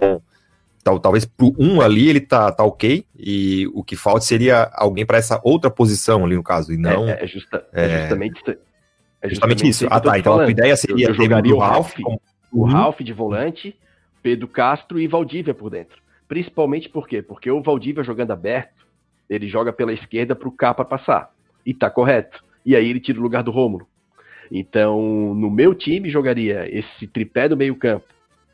Talvez pro 1 ali ele tá ok, e o que falta seria alguém para essa outra posição ali no caso, e não... É justamente isso. Tá, então falando. A ideia seria... Eu jogaria o Ralf de volante, Pedro Castro e Valdívia por dentro. Principalmente por quê? Porque o Valdívia jogando aberto, ele joga pela esquerda pro Capa passar, e tá correto. E aí ele tira o lugar do Rômulo. Então, no meu time, jogaria esse tripé do meio campo.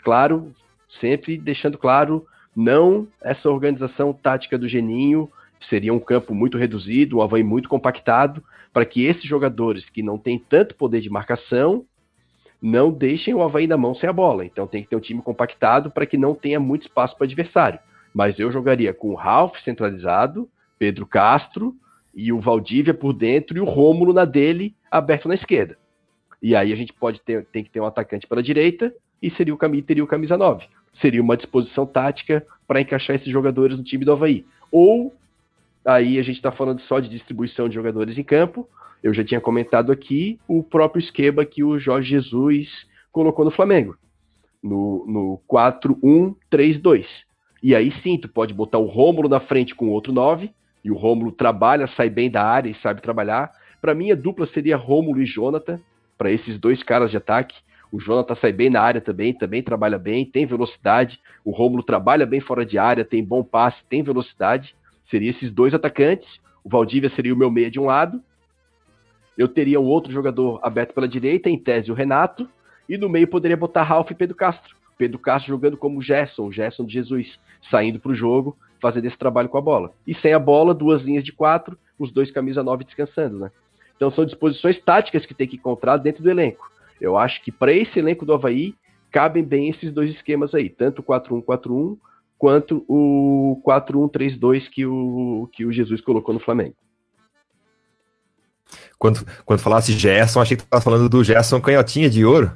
Claro... Sempre deixando claro, não essa organização tática do Geninho, seria um campo muito reduzido, um Avaí muito compactado, para que esses jogadores que não têm tanto poder de marcação, não deixem o Avaí na mão sem a bola. Então tem que ter um time compactado para que não tenha muito espaço para o adversário. Mas eu jogaria com o Ralf centralizado, Pedro Castro e o Valdívia por dentro e o Rômulo na dele, aberto na esquerda. E aí a gente tem que ter um atacante pela direita, e teria o camisa 9. Seria uma disposição tática para encaixar esses jogadores no time do Avaí. Ou, aí a gente está falando só de distribuição de jogadores em campo, eu já tinha comentado aqui o próprio esquema que o Jorge Jesus colocou no Flamengo, no 4-1-3-2. E aí sim, tu pode botar o Rômulo na frente com outro 9, e o Rômulo trabalha, sai bem da área e sabe trabalhar. Para mim, a dupla seria Rômulo e Jonathan, para esses dois caras de ataque. O Jonathan sai bem na área também trabalha bem, tem velocidade. O Rômulo trabalha bem fora de área, tem bom passe, tem velocidade. Seria esses dois atacantes. O Valdívia seria o meu meia de um lado. Eu teria um outro jogador aberto pela direita, em tese o Renato. E no meio poderia botar Ralf e Pedro Castro. Pedro Castro jogando como o Gerson de Jesus, saindo para o jogo, fazendo esse trabalho com a bola. E sem a bola, 2 linhas de 4, os 2 camisa 9 descansando, né? Então são disposições táticas que tem que encontrar dentro do elenco. Eu acho que para esse elenco do Avaí, cabem bem esses dois esquemas aí, tanto o 4-1-4-1 quanto o 4-1-3-2 que o Jesus colocou no Flamengo. Quando falasse Gerson, achei que tu tava falando do Gerson Canhotinha de Ouro.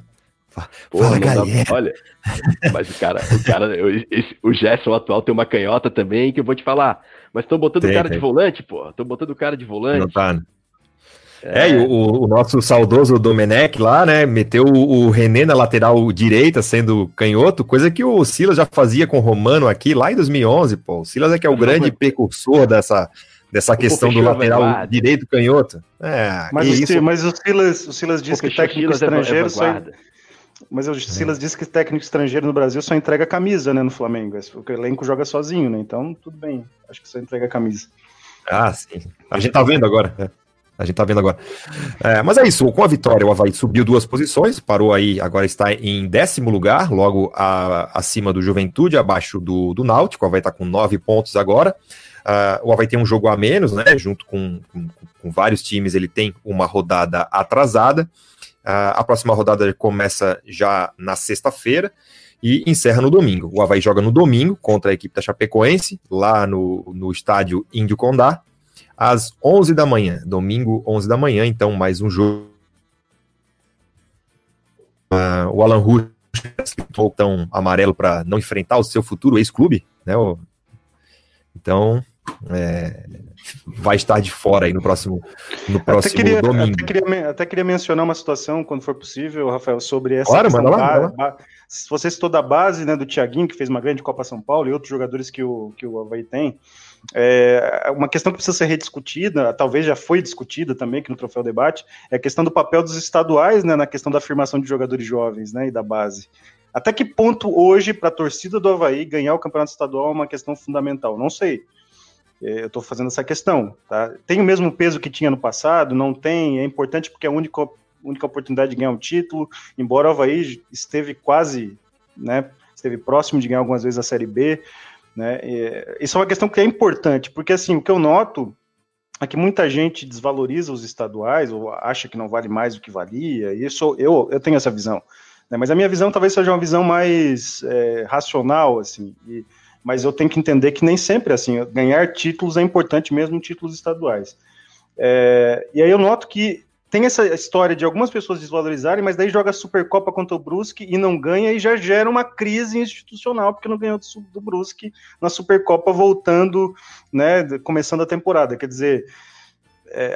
Fala, galera! Olha, mas o Gerson atual tem uma canhota também, que eu vou te falar. Mas estão botando o cara de volante, pô. Estão botando o cara de volante. Não tá, né? E o nosso saudoso Domenech lá, né, meteu o René na lateral direita, sendo canhoto, coisa que o Silas já fazia com o Romano aqui, lá em 2011, pô. O Silas é que é o grande precursor dessa questão do lateral direito canhoto. Mas o Silas diz que técnico estrangeiro só... Mas o Silas disse que técnico estrangeiro no Brasil só entrega camisa, né, no Flamengo. O elenco joga sozinho, né, então tudo bem. Acho que só entrega camisa. Ah, sim. A gente tá vendo agora, né? A gente tá vendo agora. Mas é isso, com a vitória o Avaí subiu 2 posições, parou aí, agora está em 10º lugar, logo acima do Juventude, abaixo do Náutico. O Avaí tá com 9 pontos agora. O Avaí tem um jogo a menos, né, junto com vários times, ele tem uma rodada atrasada. A próxima rodada começa já na sexta-feira e encerra no domingo. O Avaí joga no domingo contra a equipe da Chapecoense, lá no estádio Índio Condá, às 11 da manhã, domingo 11 da manhã, então mais um jogo. O Alan Rush pintou o botão amarelo para não enfrentar o seu futuro ex-clube, né? Então, vai estar de fora aí no próximo domingo. Até queria mencionar uma situação, quando for possível, Rafael, sobre essa questão. Manda lá. Você citou da base, né, do Thiaguinho, que fez uma grande Copa São Paulo, e outros jogadores que o Avaí tem. Uma questão que precisa ser rediscutida, talvez já foi discutida também aqui no Troféu Debate, é a questão do papel dos estaduais, né, na questão da afirmação de jogadores jovens, né, e da base. Até que ponto hoje, para a torcida do Avaí, ganhar o campeonato estadual é uma questão fundamental? Não sei. Eu estou fazendo essa questão, tá? Tem o mesmo peso que tinha no passado? Não tem? É importante porque é a única oportunidade de ganhar um título, embora o Avaí esteve quase, né, esteve próximo de ganhar algumas vezes a Série B, né? Isso é uma questão que é importante, porque assim, o que eu noto é que muita gente desvaloriza os estaduais, ou acha que não vale mais do que valia, e eu tenho essa visão, né? Mas a minha visão talvez seja uma visão mais racional, assim, mas eu tenho que entender que nem sempre, assim, ganhar títulos é importante, mesmo títulos estaduais. E aí eu noto que tem essa história de algumas pessoas desvalorizarem, mas daí joga a Supercopa contra o Brusque e não ganha, e já gera uma crise institucional, porque não ganhou do Brusque na Supercopa, voltando, né, começando a temporada. Quer dizer,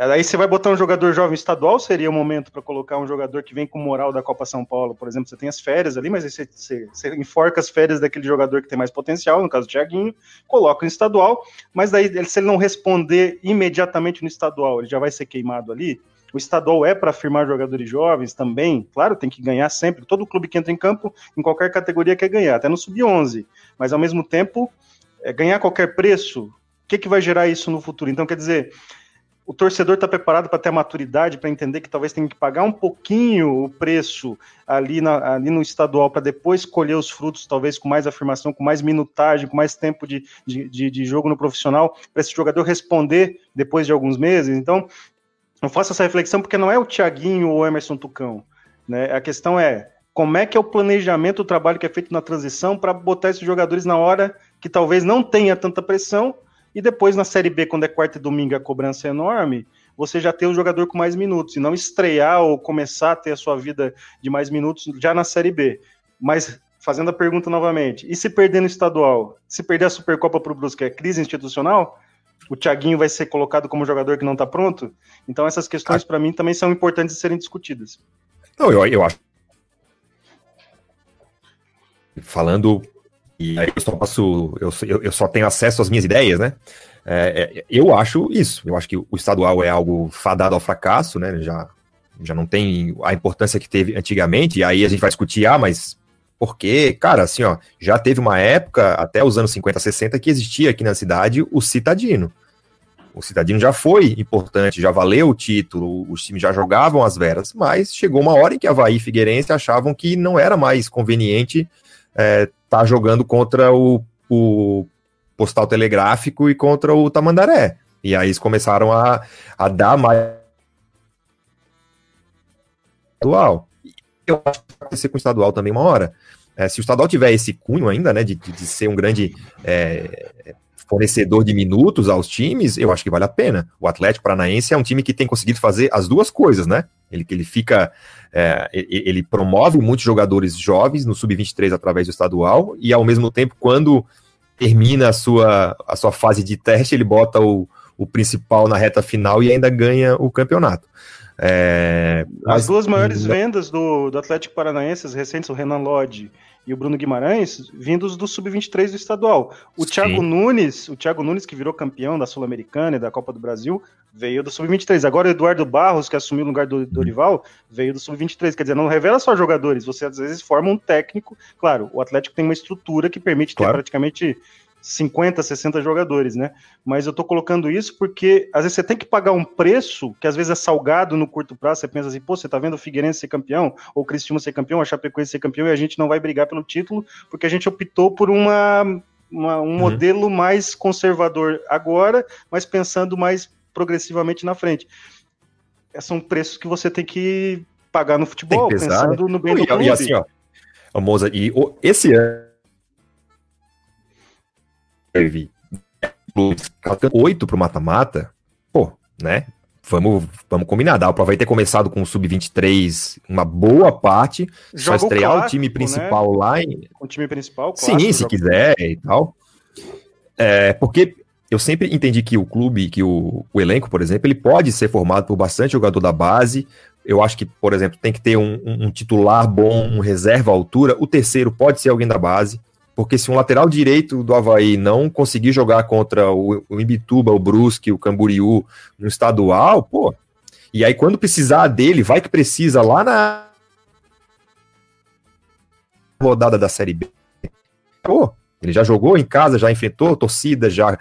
aí você vai botar um jogador jovem estadual, seria o momento para colocar um jogador que vem com moral da Copa São Paulo, por exemplo, você tem as férias ali, mas aí você enforca as férias daquele jogador que tem mais potencial, no caso do Thiaguinho, coloca no estadual, mas daí se ele não responder imediatamente no estadual, ele já vai ser queimado ali. O estadual é para afirmar jogadores jovens também, claro, tem que ganhar sempre, todo clube que entra em campo, em qualquer categoria quer ganhar, até no sub-11, mas ao mesmo tempo, ganhar a qualquer preço, o que vai gerar isso no futuro? Então, quer dizer, o torcedor está preparado para ter a maturidade, para entender que talvez tenha que pagar um pouquinho o preço ali no estadual, para depois colher os frutos, talvez com mais afirmação, com mais minutagem, com mais tempo de jogo no profissional, para esse jogador responder depois de alguns meses. Então, eu faço essa reflexão porque não é o Thiaguinho ou o Emerson Tucão, né? A questão é como é que é o planejamento, o trabalho que é feito na transição para botar esses jogadores na hora que talvez não tenha tanta pressão. E depois, na Série B, quando é quarta e domingo, a cobrança é enorme, você já tem o jogador com mais minutos, e não estrear ou começar a ter a sua vida de mais minutos já na Série B. Mas, fazendo a pergunta novamente, e se perder no estadual? Se perder a Supercopa para o Brusque, é crise institucional? O Thiaguinho vai ser colocado como jogador que não está pronto? Então, essas questões, para mim, também são importantes de serem discutidas. Não, eu acho. Falando... E aí eu só tenho acesso às minhas ideias, né? Eu acho isso. Eu acho que o estadual é algo fadado ao fracasso, né? Já não tem a importância que teve antigamente. E aí a gente vai discutir, mas por quê? Cara, assim, ó, já teve uma época, até os anos 50, 60, que existia aqui na cidade o Citadino. O Citadino já foi importante, já valeu o título, os times já jogavam às veras, mas chegou uma hora em que Avaí e Figueirense achavam que não era mais conveniente tá jogando contra o Postal Telegráfico e contra o Tamandaré. E aí eles começaram a dar mais estadual. Eu acho que vai acontecer com o estadual também uma hora. Se o estadual tiver esse cunho ainda, né, de ser um grande fornecedor de minutos aos times, eu acho que vale a pena. O Atlético Paranaense é um time que tem conseguido fazer as duas coisas, né? Ele promove muitos jogadores jovens no Sub-23 através do estadual e, ao mesmo tempo, quando termina a sua fase de teste, ele bota o principal na reta final e ainda ganha o campeonato. As duas maiores vendas do Atlético Paranaense, as recentes, o Renan Lodge e o Bruno Guimarães, vindos do Sub-23 do estadual. O Thiago Nunes, que virou campeão da Sul-Americana e da Copa do Brasil, veio do Sub-23. Agora o Eduardo Barros, que assumiu o lugar do Dorival, veio do Sub-23. Quer dizer, não revela só jogadores, você às vezes forma um técnico. Claro, o Atlético tem uma estrutura que permite ter praticamente 50, 60 jogadores, né? Mas eu tô colocando isso porque às vezes você tem que pagar um preço que às vezes é salgado no curto prazo, você pensa assim, pô, você tá vendo o Figueirense ser campeão, ou o Criciúma ser campeão, a Chapecoense ser campeão, e a gente não vai brigar pelo título, porque a gente optou por um modelo mais conservador agora, mas pensando mais progressivamente na frente. São preços que você tem que pagar no futebol, pesar, pensando no bem do clube. E assim, ó, a Mozart, e esse ano teve 8 pro mata-mata, pô, né? Vamos combinar, dá pra vai ter começado com o Sub-23 uma boa parte, joga só estrear o time principal, né? Lá em... O time principal, claro. Sim, se quiser e tal. É, porque eu sempre entendi que o clube, que o elenco, por exemplo, ele pode ser formado por bastante jogador da base. Eu acho que, por exemplo, tem que ter um titular bom, um reserva à altura. O terceiro pode ser alguém da base, porque se um lateral direito do Avaí não conseguir jogar contra o Imbituba, o Brusque, o Camboriú, no estadual, pô, e aí quando precisar dele, vai que precisa lá na rodada da Série B, pô, ele já jogou em casa, já enfrentou a torcida, já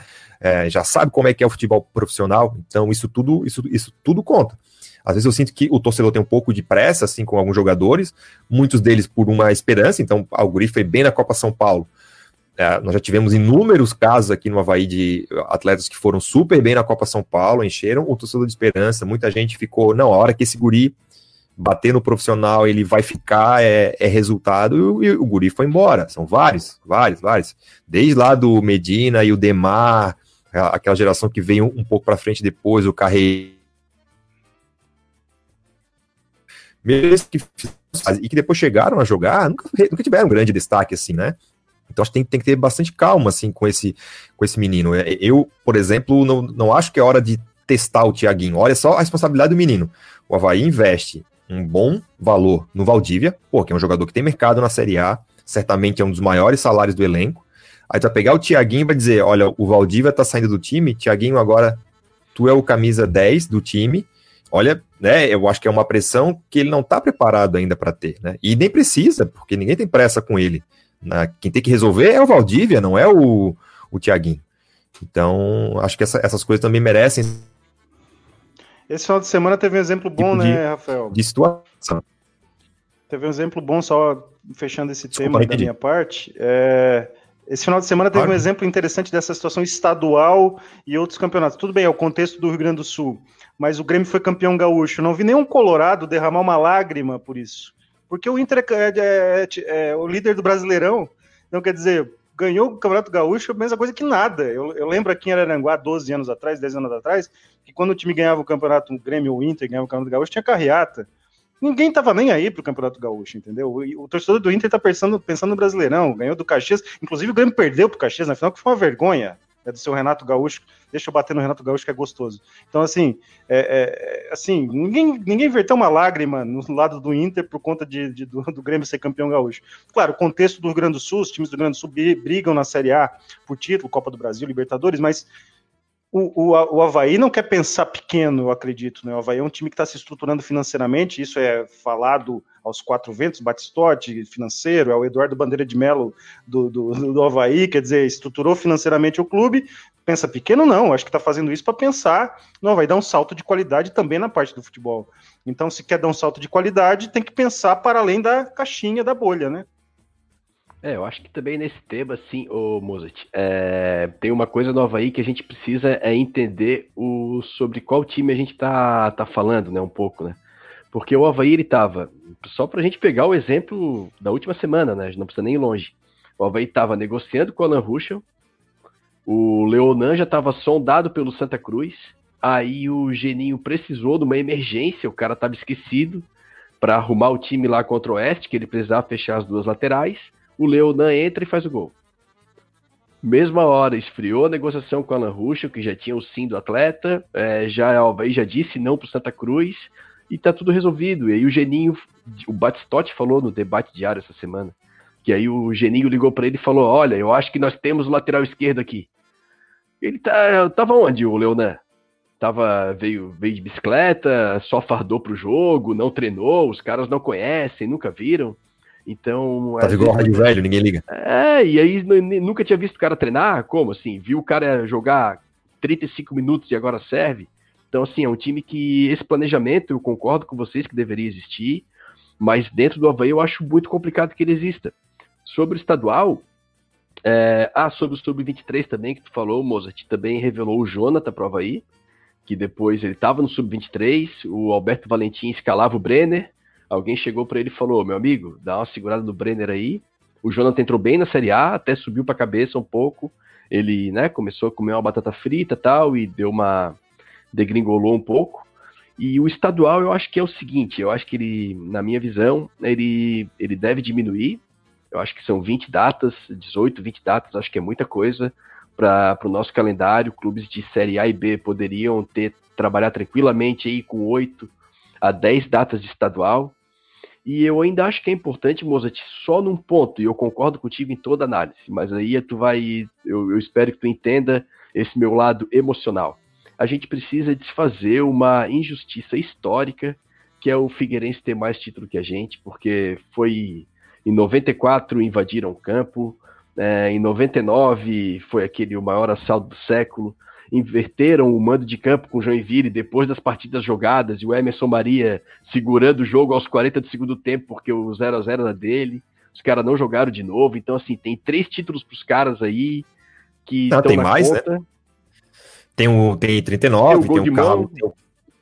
sabe como é que é o futebol profissional, então isso tudo conta. Às vezes eu sinto que o torcedor tem um pouco de pressa, assim, com alguns jogadores, muitos deles por uma esperança. Então, o Guri foi bem na Copa São Paulo. É, nós já tivemos inúmeros casos aqui no Avaí de atletas que foram super bem na Copa São Paulo, encheram o torcedor de esperança. Muita gente ficou, não, a hora que esse Guri bater no profissional, ele vai ficar, é resultado, e o Guri foi embora. São vários. Desde lá do Medina e o Demar, aquela geração que veio um pouco para frente depois, o Carreiro, mesmo que e que depois chegaram a jogar, nunca tiveram um grande destaque, assim, né? Então acho que tem que ter bastante calma, assim, com esse menino. Eu, por exemplo, não acho que é hora de testar o Thiaguinho. Olha só a responsabilidade do menino. O Avaí investe um bom valor no Valdívia, pô, que é um jogador que tem mercado na Série A, certamente é um dos maiores salários do elenco. Aí tu vai pegar o Thiaguinho e vai dizer, olha, o Valdívia tá saindo do time, Thiaguinho agora, tu é o camisa 10 do time. Olha, né, eu acho que é uma pressão que ele não está preparado ainda para ter, né? E nem precisa, porque ninguém tem pressa com ele. Quem tem que resolver é o Valdívia, não é o Thiaguinho. Então, acho que essas coisas também merecem. Esse final de semana teve um exemplo bom, né, Rafael? De situação. Teve um exemplo bom, só fechando esse tema da minha parte. Esse final de semana teve um exemplo interessante dessa situação estadual e outros campeonatos. Tudo bem, é o contexto do Rio Grande do Sul, mas o Grêmio foi campeão gaúcho. Não vi nenhum colorado derramar uma lágrima por isso. Porque o Inter é o líder do Brasileirão. Então, quer dizer, ganhou o Campeonato Gaúcho, a mesma coisa que nada. Eu lembro aqui em Araranguá, 12 anos atrás, 10 anos atrás, que quando o time ganhava o Campeonato, o Grêmio ou o Inter ganhava o Campeonato Gaúcho, tinha carreata. Ninguém estava nem aí pro Campeonato Gaúcho, entendeu? O torcedor do Inter está pensando no Brasileirão, ganhou do Caxias, inclusive o Grêmio perdeu pro Caxias na final, que foi uma vergonha, né, do seu Renato Gaúcho. Deixa eu bater no Renato Gaúcho, que é gostoso. Então, assim, assim, ninguém verteu uma lágrima no lado do Inter por conta do Grêmio ser campeão gaúcho. Claro, o contexto do Rio Grande do Sul, os times do Rio Grande do Sul brigam na Série A por título, Copa do Brasil, Libertadores, mas... O Avaí não quer pensar pequeno, eu acredito, né? O Avaí é um time que está se estruturando financeiramente, isso é falado aos quatro ventos, Batistotti, financeiro, é o Eduardo Bandeira de Melo do Avaí, quer dizer, estruturou financeiramente o clube. Pensa pequeno, não, acho que está fazendo isso para pensar, não, vai dar um salto de qualidade também na parte do futebol. Então, se quer dar um salto de qualidade, tem que pensar para além da caixinha, da bolha, né? Eu acho que também nesse tema, assim, ô Mozart, tem uma coisa nova aí que a gente precisa entender sobre qual time a gente tá falando, né, um pouco, né? Porque o Avaí, ele tava, só pra gente pegar o exemplo da última semana, né, a gente não precisa nem ir longe, o Avaí tava negociando com o Alan Ruschel, o Leonan já tava sondado pelo Santa Cruz, aí o Geninho precisou de uma emergência, o cara tava esquecido, pra arrumar o time lá contra o Oeste, que ele precisava fechar as duas laterais, o Leonan entra e faz o gol. Mesma hora, esfriou a negociação com o Alan Ruschel, que já tinha o sim do atleta, já disse não pro Santa Cruz, e tá tudo resolvido. E aí o Geninho, o Batistotti falou no debate diário essa semana, que aí o Geninho ligou para ele e falou, olha, eu acho que nós temos o lateral esquerdo aqui. Ele tava onde, o Leonan? Veio de bicicleta, só fardou pro jogo, não treinou, os caras não conhecem, nunca viram. Então... Tá igual rádio velho, ninguém liga. E aí nunca tinha visto o cara treinar, como assim? Viu o cara jogar 35 minutos e agora serve? Então, assim, é um time que esse planejamento, eu concordo com vocês que deveria existir, mas dentro do Avaí eu acho muito complicado que ele exista. Sobre o estadual, sobre o Sub-23 também, que tu falou, Mozart, também revelou o Jonathan pro Avaí, que depois ele tava no Sub-23, o Alberto Valentim escalava o Brenner, Alguém chegou para ele e falou, meu amigo, dá uma segurada no Brenner aí. O Jonathan entrou bem na Série A, até subiu para a cabeça um pouco. Ele, né, começou a comer uma batata frita e tal, e deu uma... degringolou um pouco. E o estadual, eu acho que é o seguinte, eu acho que ele, na minha visão, ele deve diminuir. Eu acho que são 20 datas, 18, 20 datas, acho que é muita coisa para o nosso calendário. Clubes de Série A e B poderiam trabalhar tranquilamente aí com 8 a 10 datas de estadual. E eu ainda acho que é importante, Mozart, só num ponto, e eu concordo contigo em toda análise, mas aí tu vai, eu espero que tu entenda esse meu lado emocional. A gente precisa desfazer uma injustiça histórica, que é o Figueirense ter mais título que a gente, porque foi em 94 invadiram o campo, em 99 foi aquele o maior assalto do século, inverteram o mando de campo com o Joinville depois das partidas jogadas, e o Emerson Maria segurando o jogo aos 40 do segundo tempo, porque o 0x0 era dele, os caras não jogaram de novo, então assim, tem 3 títulos para os caras aí, que estão tem na mais, conta. Né? Tem 39,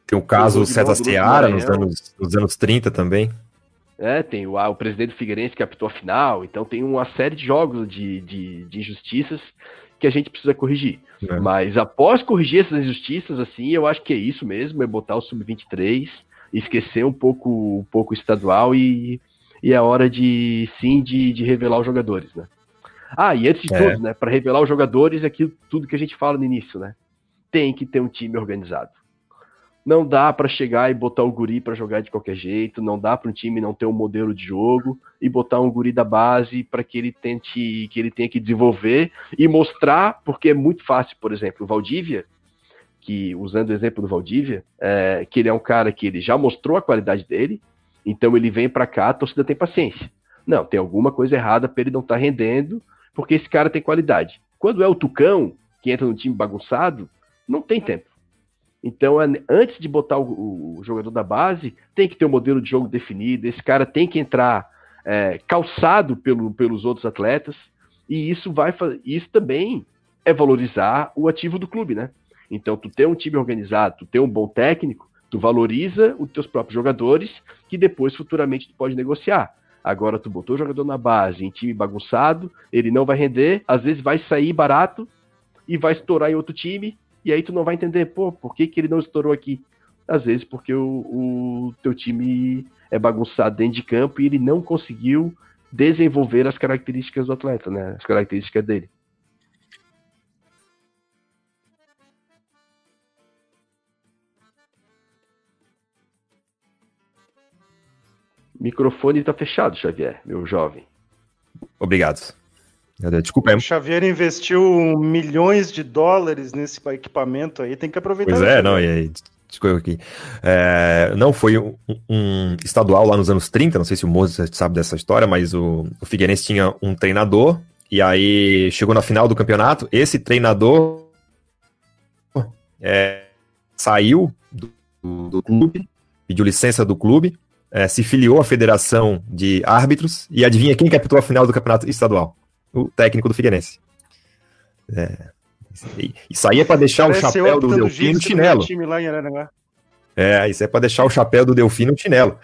tem o caso, César Seara nos anos 30 também. É, tem o presidente do Figueirense que apitou a final, então tem uma série de jogos de injustiças que a gente precisa corrigir. É. Mas após corrigir essas injustiças, assim, eu acho que é isso mesmo, é botar o Sub-23, esquecer um pouco o estadual e é hora de revelar os jogadores, né? Ah, e antes de tudo, né, para revelar os jogadores, aquilo tudo que a gente fala no início, né? Tem que ter um time organizado. Não dá para chegar e botar o guri para jogar de qualquer jeito, não dá para um time não ter um modelo de jogo e botar um guri da base para que ele tenha que desenvolver e mostrar, porque é muito fácil, por exemplo, o Valdívia, que, usando o exemplo do Valdívia, que ele é um cara que ele já mostrou a qualidade dele, então ele vem para cá, a torcida tem paciência. Não, tem alguma coisa errada para ele não estar rendendo, porque esse cara tem qualidade. Quando é o Tucão, que entra no time bagunçado, não tem tempo. Então, antes de botar o jogador da base, tem que ter um modelo de jogo definido, esse cara tem que entrar calçado pelos outros atletas, e isso também é valorizar o ativo do clube, né? Então, tu ter um time organizado, tu ter um bom técnico, tu valoriza os teus próprios jogadores, que depois, futuramente, tu pode negociar. Agora, tu botou o jogador na base, em time bagunçado, ele não vai render, às vezes vai sair barato e vai estourar em outro time, e aí tu não vai entender, por que ele não estourou aqui? Às vezes porque o teu time é bagunçado dentro de campo e ele não conseguiu desenvolver as características do atleta, né? As características dele. O microfone está fechado, Xavier, meu jovem. Obrigado. Desculpa aí. O Xavier investiu milhões de dólares nesse equipamento aí, tem que aproveitar. Pois é, não, e aí, desculpa aqui. Não, foi um estadual lá nos anos 30, não sei se o Mozart sabe dessa história, mas o Figueirense tinha um treinador, e aí chegou na final do campeonato, esse treinador saiu do clube, pediu licença do clube, se filiou à Federação de Árbitros, e adivinha quem captou a final do campeonato estadual? O técnico do Figueirense. Isso aí é para deixar o chapéu do Delfim no chinelo. Isso é para deixar o chapéu do Delfim no chinelo.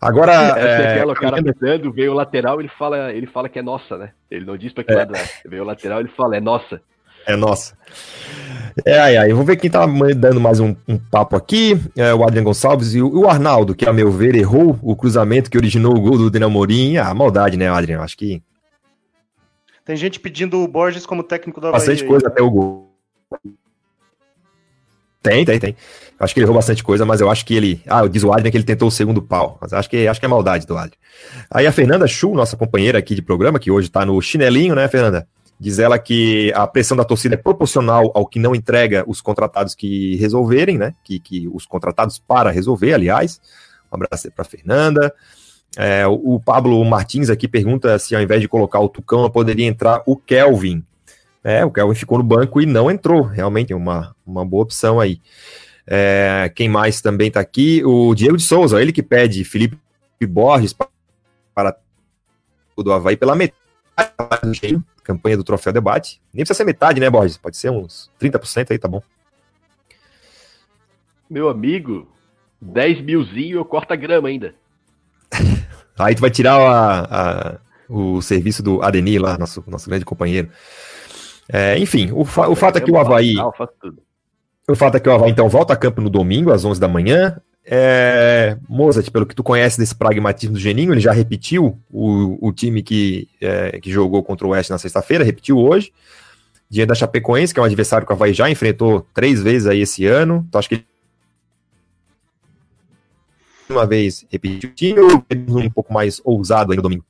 Agora. O cara pensando, veio o lateral, ele fala que é nossa, né? Ele não diz para que lado é. Veio o lateral, ele fala, é nossa. É nossa. Vamos ver quem tá dando mais um papo aqui. O Adrian Gonçalves e o Arnaldo, que a meu ver errou o cruzamento que originou o gol do Daniel Amorim. Ah, maldade, né, Adrian? Acho que. Tem gente pedindo o Borges como técnico da Avaí. Bastante coisa aí, até o gol. Tem. Acho que ele errou bastante coisa, mas eu acho que ele... diz o Adrian que ele tentou o segundo pau. Mas acho que é maldade do Adrian. Aí a Fernanda Chu, nossa companheira aqui de programa, que hoje tá no chinelinho, né, Fernanda? Diz ela que a pressão da torcida é proporcional ao que não entrega os contratados que resolverem, né? Que os contratados para resolver, aliás. Um abraço aí pra Fernanda. O Pablo Martins aqui pergunta se ao invés de colocar o Tucão, poderia entrar o Kelvin. O Kelvin ficou no banco e não entrou. Realmente é uma boa opção aí. Quem mais também está aqui? O Diego de Souza, ele que pede Felipe Borges para o do Avaí pela metade do cheio, campanha do Troféu Debate. Nem precisa ser metade, né, Borges? Pode ser uns 30% aí, tá bom. Meu amigo, 10 milzinho eu corto a grama ainda. Aí tu vai tirar o serviço do Adenir lá, nosso grande companheiro. Enfim, o fato é que o Avaí... O fato é que o Avaí, então, volta a campo no domingo, às 11 da manhã. Mozart, pelo que tu conhece desse pragmatismo do Geninho, ele já repetiu o time que jogou contra o Oeste na sexta-feira, repetiu hoje, diante da Chapecoense, que é um adversário que o Avaí já enfrentou 3 vezes aí esse ano. Então, acho que ele uma vez repetiu o time ou um pouco mais ousado aí no domingo?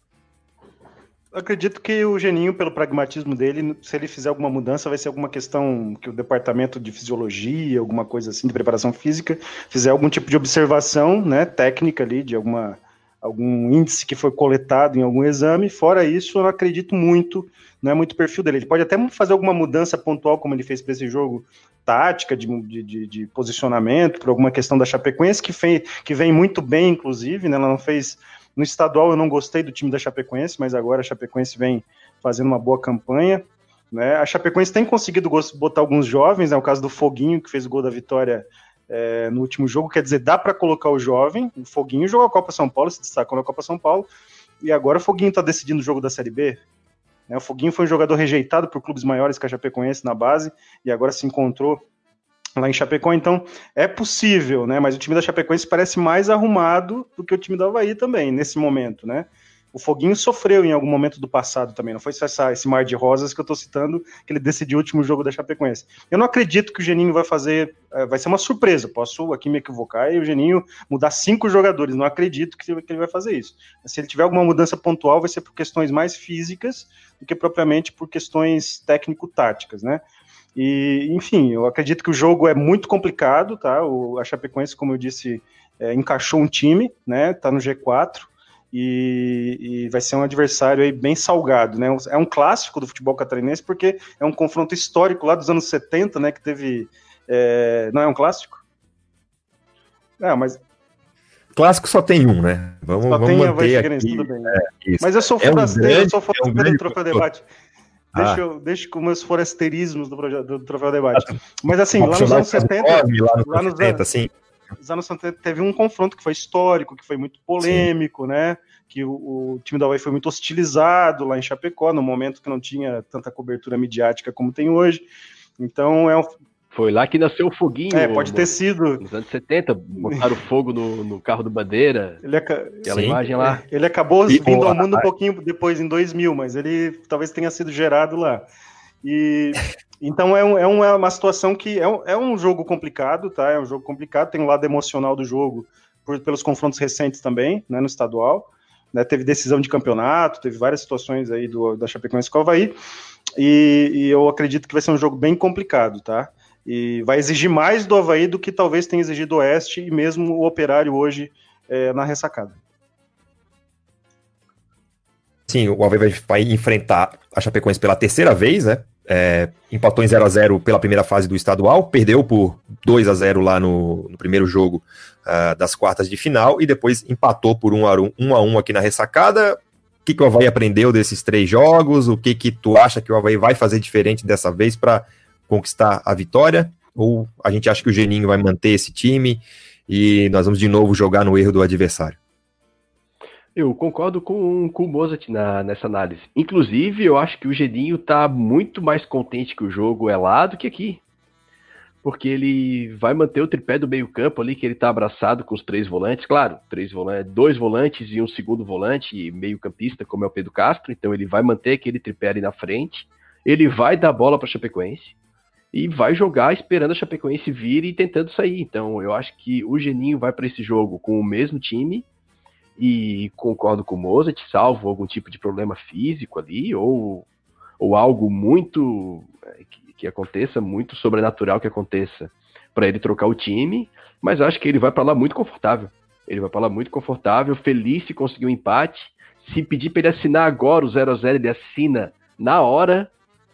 Eu acredito que o Geninho, pelo pragmatismo dele, se ele fizer alguma mudança, vai ser alguma questão que o departamento de fisiologia, alguma coisa assim, de preparação física, fizer algum tipo de observação, né, técnica ali, de algum índice que foi coletado em algum exame. Fora isso, eu não acredito muito, não é muito o perfil dele. Ele pode até fazer alguma mudança pontual, como ele fez para esse jogo, tática, de posicionamento, por alguma questão da Chapecoense, que vem muito bem, inclusive, né, ela não fez... No estadual eu não gostei do time da Chapecoense, mas agora a Chapecoense vem fazendo uma boa campanha, né? A Chapecoense tem conseguido botar alguns jovens, né? O caso do Foguinho, que fez o gol da vitória no último jogo, quer dizer, dá para colocar o jovem. O Foguinho jogou a Copa São Paulo, se destacou na Copa São Paulo, e agora o Foguinho está decidindo o jogo da Série B. Né? O Foguinho foi um jogador rejeitado por clubes maiores que a Chapecoense na base, e agora se encontrou lá em Chapecó. Então é possível, né? Mas o time da Chapecoense parece mais arrumado do que o time do Avaí também, nesse momento, né? O Foguinho sofreu em algum momento do passado também, não foi só esse mar de rosas que eu tô citando, que ele decidiu o último jogo da Chapecoense. Eu não acredito que o Geninho vai fazer, vai ser uma surpresa, posso aqui me equivocar e o Geninho mudar 5 jogadores, não acredito que ele vai fazer isso. Se ele tiver alguma mudança pontual, vai ser por questões mais físicas do que propriamente por questões técnico-táticas, né? E, enfim, eu acredito que o jogo é muito complicado, tá? A Chapecoense, como eu disse, encaixou um time, né? Tá no G4 e vai ser um adversário aí bem salgado, né? É um clássico do futebol catarinense porque é um confronto histórico lá dos anos 70, né? Que teve... Não é um clássico? Não, mas... Clássico só tem um, né? Vamos tem manter a aqui. Tudo bem, né? Mas eu sou forasteiro, eu sou forasteiro do Troféu Debate. Deixa com meus forasteirismos do Troféu Debate. Mas assim, lá nos anos 70... Nos anos 70 teve um confronto que foi histórico, que foi muito polêmico, sim, né? Que o time da Avaí foi muito hostilizado lá em Chapecó, no momento que não tinha tanta cobertura midiática como tem hoje. Então foi lá que nasceu o Foguinho. Pode ter sido. Nos anos 70, botaram fogo no carro do Bandeira. Aquela imagem lá. Ele acabou vindo ao mundo um pouquinho depois, em 2000, mas ele talvez tenha sido gerado lá. E então é uma situação que é um jogo complicado, tá? É um jogo complicado, tem um lado emocional do jogo, pelos confrontos recentes também, né, no estadual. Né, teve decisão de campeonato, teve várias situações aí da Chapecoense com o Avaí. E eu acredito que vai ser um jogo bem complicado, tá? E vai exigir mais do Avaí do que talvez tenha exigido o Oeste e mesmo o Operário hoje na ressacada. Sim, o Avaí vai enfrentar a Chapecoense pela 3ª vez, né? Empatou em 0x0 pela primeira fase do estadual, perdeu por 2x0 lá no primeiro jogo das quartas de final e depois empatou por 1x1 aqui na ressacada. O que o Avaí aprendeu desses 3 jogos? O que tu acha que o Avaí vai fazer diferente dessa vez para conquistar a vitória, ou a gente acha que o Geninho vai manter esse time e nós vamos de novo jogar no erro do adversário? Eu concordo com o Mozart nessa análise. Inclusive, eu acho que o Geninho está muito mais contente que o jogo é lá do que aqui, porque ele vai manter o tripé do meio campo ali, que ele está abraçado com os 3 volantes, claro, 2 volantes e um segundo volante, meio campista, como é o Pedro Castro, então ele vai manter aquele tripé ali na frente, ele vai dar bola para a Chapecoense, e vai jogar esperando a Chapecoense vir e tentando sair. Então eu acho que o Geninho vai para esse jogo com o mesmo time e concordo com o Mozart, salvo algum tipo de problema físico ali ou algo muito que aconteça, muito sobrenatural que aconteça para ele trocar o time, mas acho que ele vai para lá muito confortável. Ele vai para lá muito confortável, feliz se conseguir um empate. Se pedir para ele assinar agora o 0x0, ele assina na hora.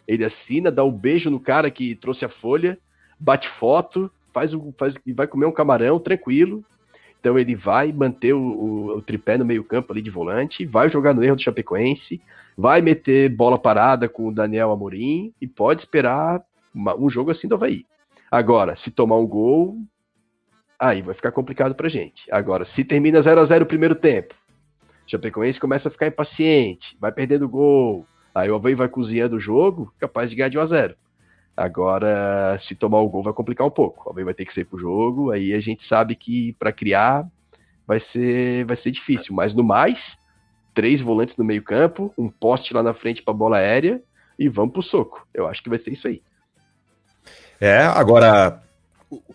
Ele assina, dá um beijo no cara que trouxe a folha, bate foto, vai comer um camarão tranquilo. Então ele vai manter o tripé no meio campo ali de volante, vai jogar no erro do Chapecoense, vai meter bola parada com o Daniel Amorim e pode esperar um jogo assim do Avaí. Agora, se tomar um gol, aí vai ficar complicado pra gente. Agora, se termina 0x0 o primeiro tempo, Chapecoense começa a ficar impaciente, vai perdendo gol, aí o Avaí vai cozinhando o jogo, capaz de ganhar de 1-0. Agora, se tomar o gol, vai complicar um pouco. O Avaí vai ter que sair pro jogo, aí a gente sabe que para criar vai ser difícil, mas no mais, 3 volantes no meio campo, um poste lá na frente para bola aérea e vamos pro soco. Eu acho que vai ser isso aí. É, agora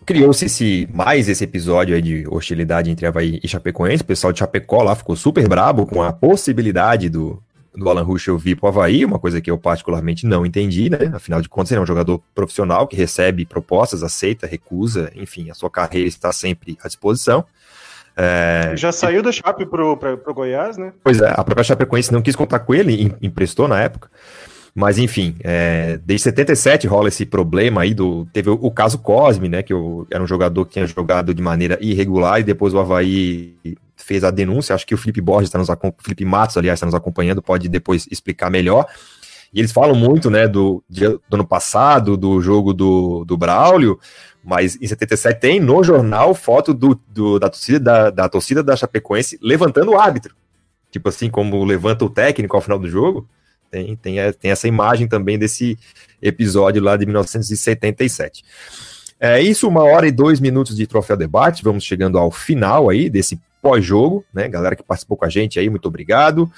criou-se mais esse episódio aí de hostilidade entre Avaí e Chapecoense. O pessoal de Chapecó lá ficou super brabo com a possibilidade do Alan Ruschel vir pro Avaí, uma coisa que eu particularmente não entendi, né? Afinal de contas, ele é um jogador profissional que recebe propostas, aceita, recusa, enfim, a sua carreira está sempre à disposição. Já saiu da Chape pro Goiás, né? Pois é, a própria Chapecoense não quis contar com ele, emprestou na época. Mas enfim, desde 77 rola esse problema aí, teve o caso Cosme, né, que era um jogador que tinha jogado de maneira irregular e depois o Avaí fez a denúncia, acho que o Felipe Matos, aliás, está nos acompanhando, pode depois explicar melhor. E eles falam muito, né, do ano passado, do jogo do Braulio, mas em 77 tem no jornal foto da torcida da Chapecoense levantando o árbitro, tipo assim, como levanta o técnico ao final do jogo. Tem essa imagem também desse episódio lá de 1977. É isso, 1h e 2 minutos de Troféu Debate. Vamos chegando ao final aí desse pós-jogo, né? Galera que participou com a gente aí, muito obrigado.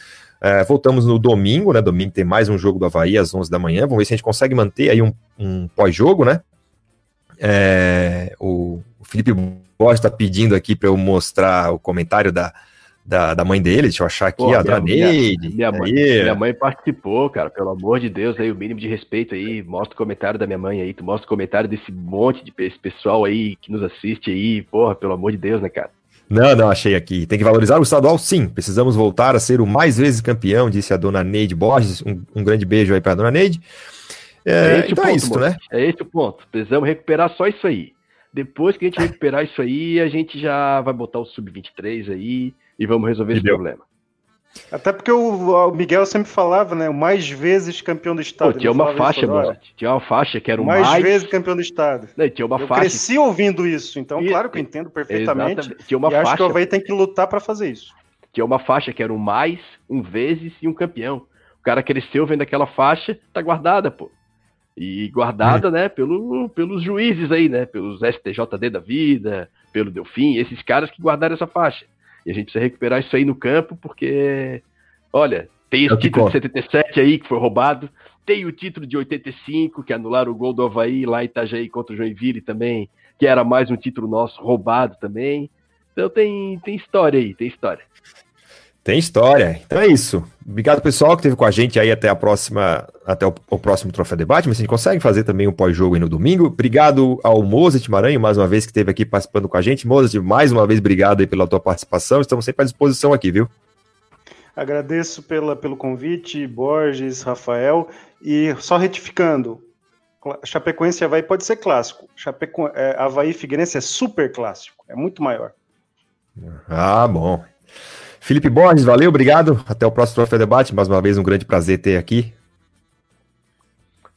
Voltamos no domingo, né? Domingo tem mais um jogo do Avaí às 11 da manhã. Vamos ver se a gente consegue manter aí um pós-jogo, né? O Felipe Borges está pedindo aqui para eu mostrar o comentário da mãe dele, deixa eu achar aqui, a dona Neide. Minha mãe participou, cara, pelo amor de Deus, aí o mínimo de respeito aí, mostra o comentário da minha mãe aí, tu mostra o comentário desse monte de pessoal aí que nos assiste aí, porra, pelo amor de Deus, né, cara? Não, achei aqui, tem que valorizar o estadual sim, precisamos voltar a ser o mais vezes campeão, disse a dona Neide Borges, um grande beijo aí pra dona Neide. É esse o ponto, precisamos recuperar só isso aí. Depois que a gente recuperar isso aí, a gente já vai botar o Sub-23 aí e vamos resolver esse problema. Até porque o Miguel sempre falava, né? O mais vezes campeão do estado. Pô, tinha uma faixa, mano. Tinha uma faixa que era o mais vezes campeão do estado. Não, tinha uma faixa. Eu cresci ouvindo isso, então claro que eu entendo perfeitamente. Exatamente. Tinha uma faixa. Acho que o Avaí tem que lutar para fazer isso. Tinha uma faixa que era o mais, um vezes e um campeão. O cara cresceu vendo aquela faixa, tá guardada, pô. E guardada, né, pelos juízes aí, né, pelos STJD da vida, pelo Delfim, esses caras que guardaram essa faixa. E a gente precisa recuperar isso aí no campo, porque, olha, tem esse título de 77 aí, que foi roubado, tem o título de 85, que anularam o gol do Avaí lá em Itajaí contra o Joinville também, que era mais um título nosso roubado também. Então tem história aí, tem história. Tem história. Então é isso. Obrigado, pessoal, que esteve com a gente aí até o próximo Troféu Debate, mas a gente consegue fazer também um pós-jogo aí no domingo. Obrigado ao Mozart Maranhão, mais uma vez, que esteve aqui participando com a gente. Mozart, mais uma vez, obrigado aí pela tua participação. Estamos sempre à disposição aqui, viu? Agradeço pelo convite, Borges, Rafael. E só retificando, Chapecoense e Avaí pode ser clássico. Avaí e Figueirense é super clássico, é muito maior. Ah, bom. Felipe Borges, valeu, obrigado. Até o próximo Troféu Debate. Mais uma vez, um grande prazer ter aqui.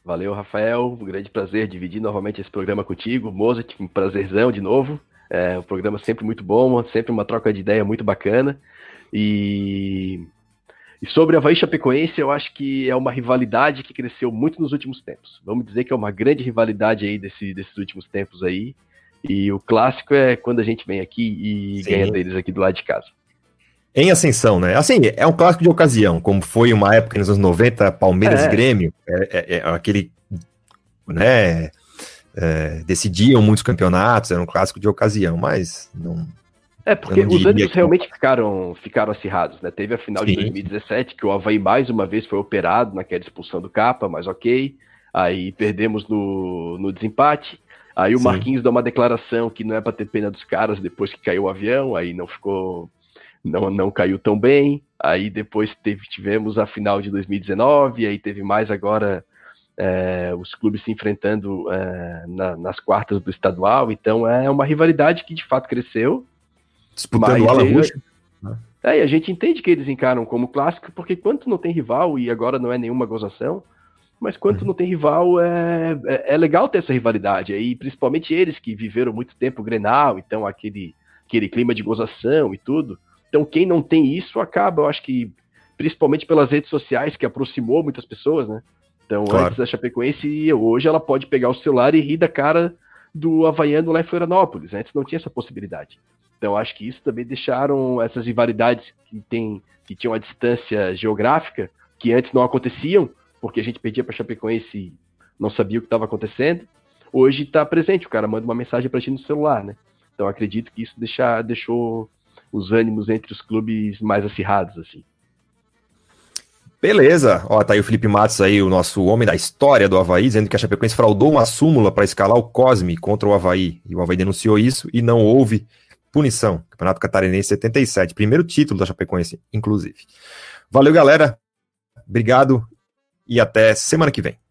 Valeu, Rafael. Um grande prazer dividir novamente esse programa contigo. Mozart, um prazerzão de novo. É um programa sempre muito bom, sempre uma troca de ideia muito bacana. E sobre Avaí Chapecoense, eu acho que é uma rivalidade que cresceu muito nos últimos tempos. Vamos dizer que é uma grande rivalidade aí desses últimos tempos aí. E o clássico é quando a gente vem aqui e ganha deles aqui do lado de casa. Em ascensão, né? Assim, é um clássico de ocasião, como foi uma época nos anos 90, Palmeiras e Grêmio, aquele, né, decidiam muitos campeonatos, era um clássico de ocasião, mas não... porque não os ânimos realmente ficaram acirrados, né? Teve a final de 2017, que o Avaí mais uma vez foi operado naquela expulsão do Capa, mas ok, aí perdemos no desempate. Aí o Marquinhos dá uma declaração que não é pra ter pena dos caras depois que caiu o avião, aí não ficou... Não caiu tão bem, aí depois tivemos a final de 2019, aí teve mais agora os clubes se enfrentando nas quartas do estadual, então é uma rivalidade que de fato cresceu. Disputando o Alan Ruschel. A gente entende que eles encaram como clássico, porque quando não tem rival, e agora não é nenhuma gozação, mas quando não tem rival, é legal ter essa rivalidade, aí principalmente eles que viveram muito tempo o Grenal, então aquele clima de gozação e tudo. Então quem não tem isso acaba, eu acho que, principalmente pelas redes sociais, que aproximou muitas pessoas, né? Então, claro. Antes da Chapecoense, hoje ela pode pegar o celular e rir da cara do havaiano lá em Florianópolis, né? Antes não tinha essa possibilidade. Então, acho que isso também deixaram essas rivalidades que tinham a distância geográfica, que antes não aconteciam, porque a gente pedia para Chapecoense e não sabia o que estava acontecendo. Hoje está presente, o cara manda uma mensagem para a gente no celular, né? Então, acredito que isso deixou os ânimos entre os clubes mais acirrados, assim. Beleza, ó, tá aí o Felipe Matos aí, o nosso homem da história do Avaí, dizendo que a Chapecoense fraudou uma súmula para escalar o Cosme contra o Avaí, e o Avaí denunciou isso e não houve punição. Campeonato Catarinense 77, primeiro título da Chapecoense, inclusive. Valeu, galera, obrigado e até semana que vem.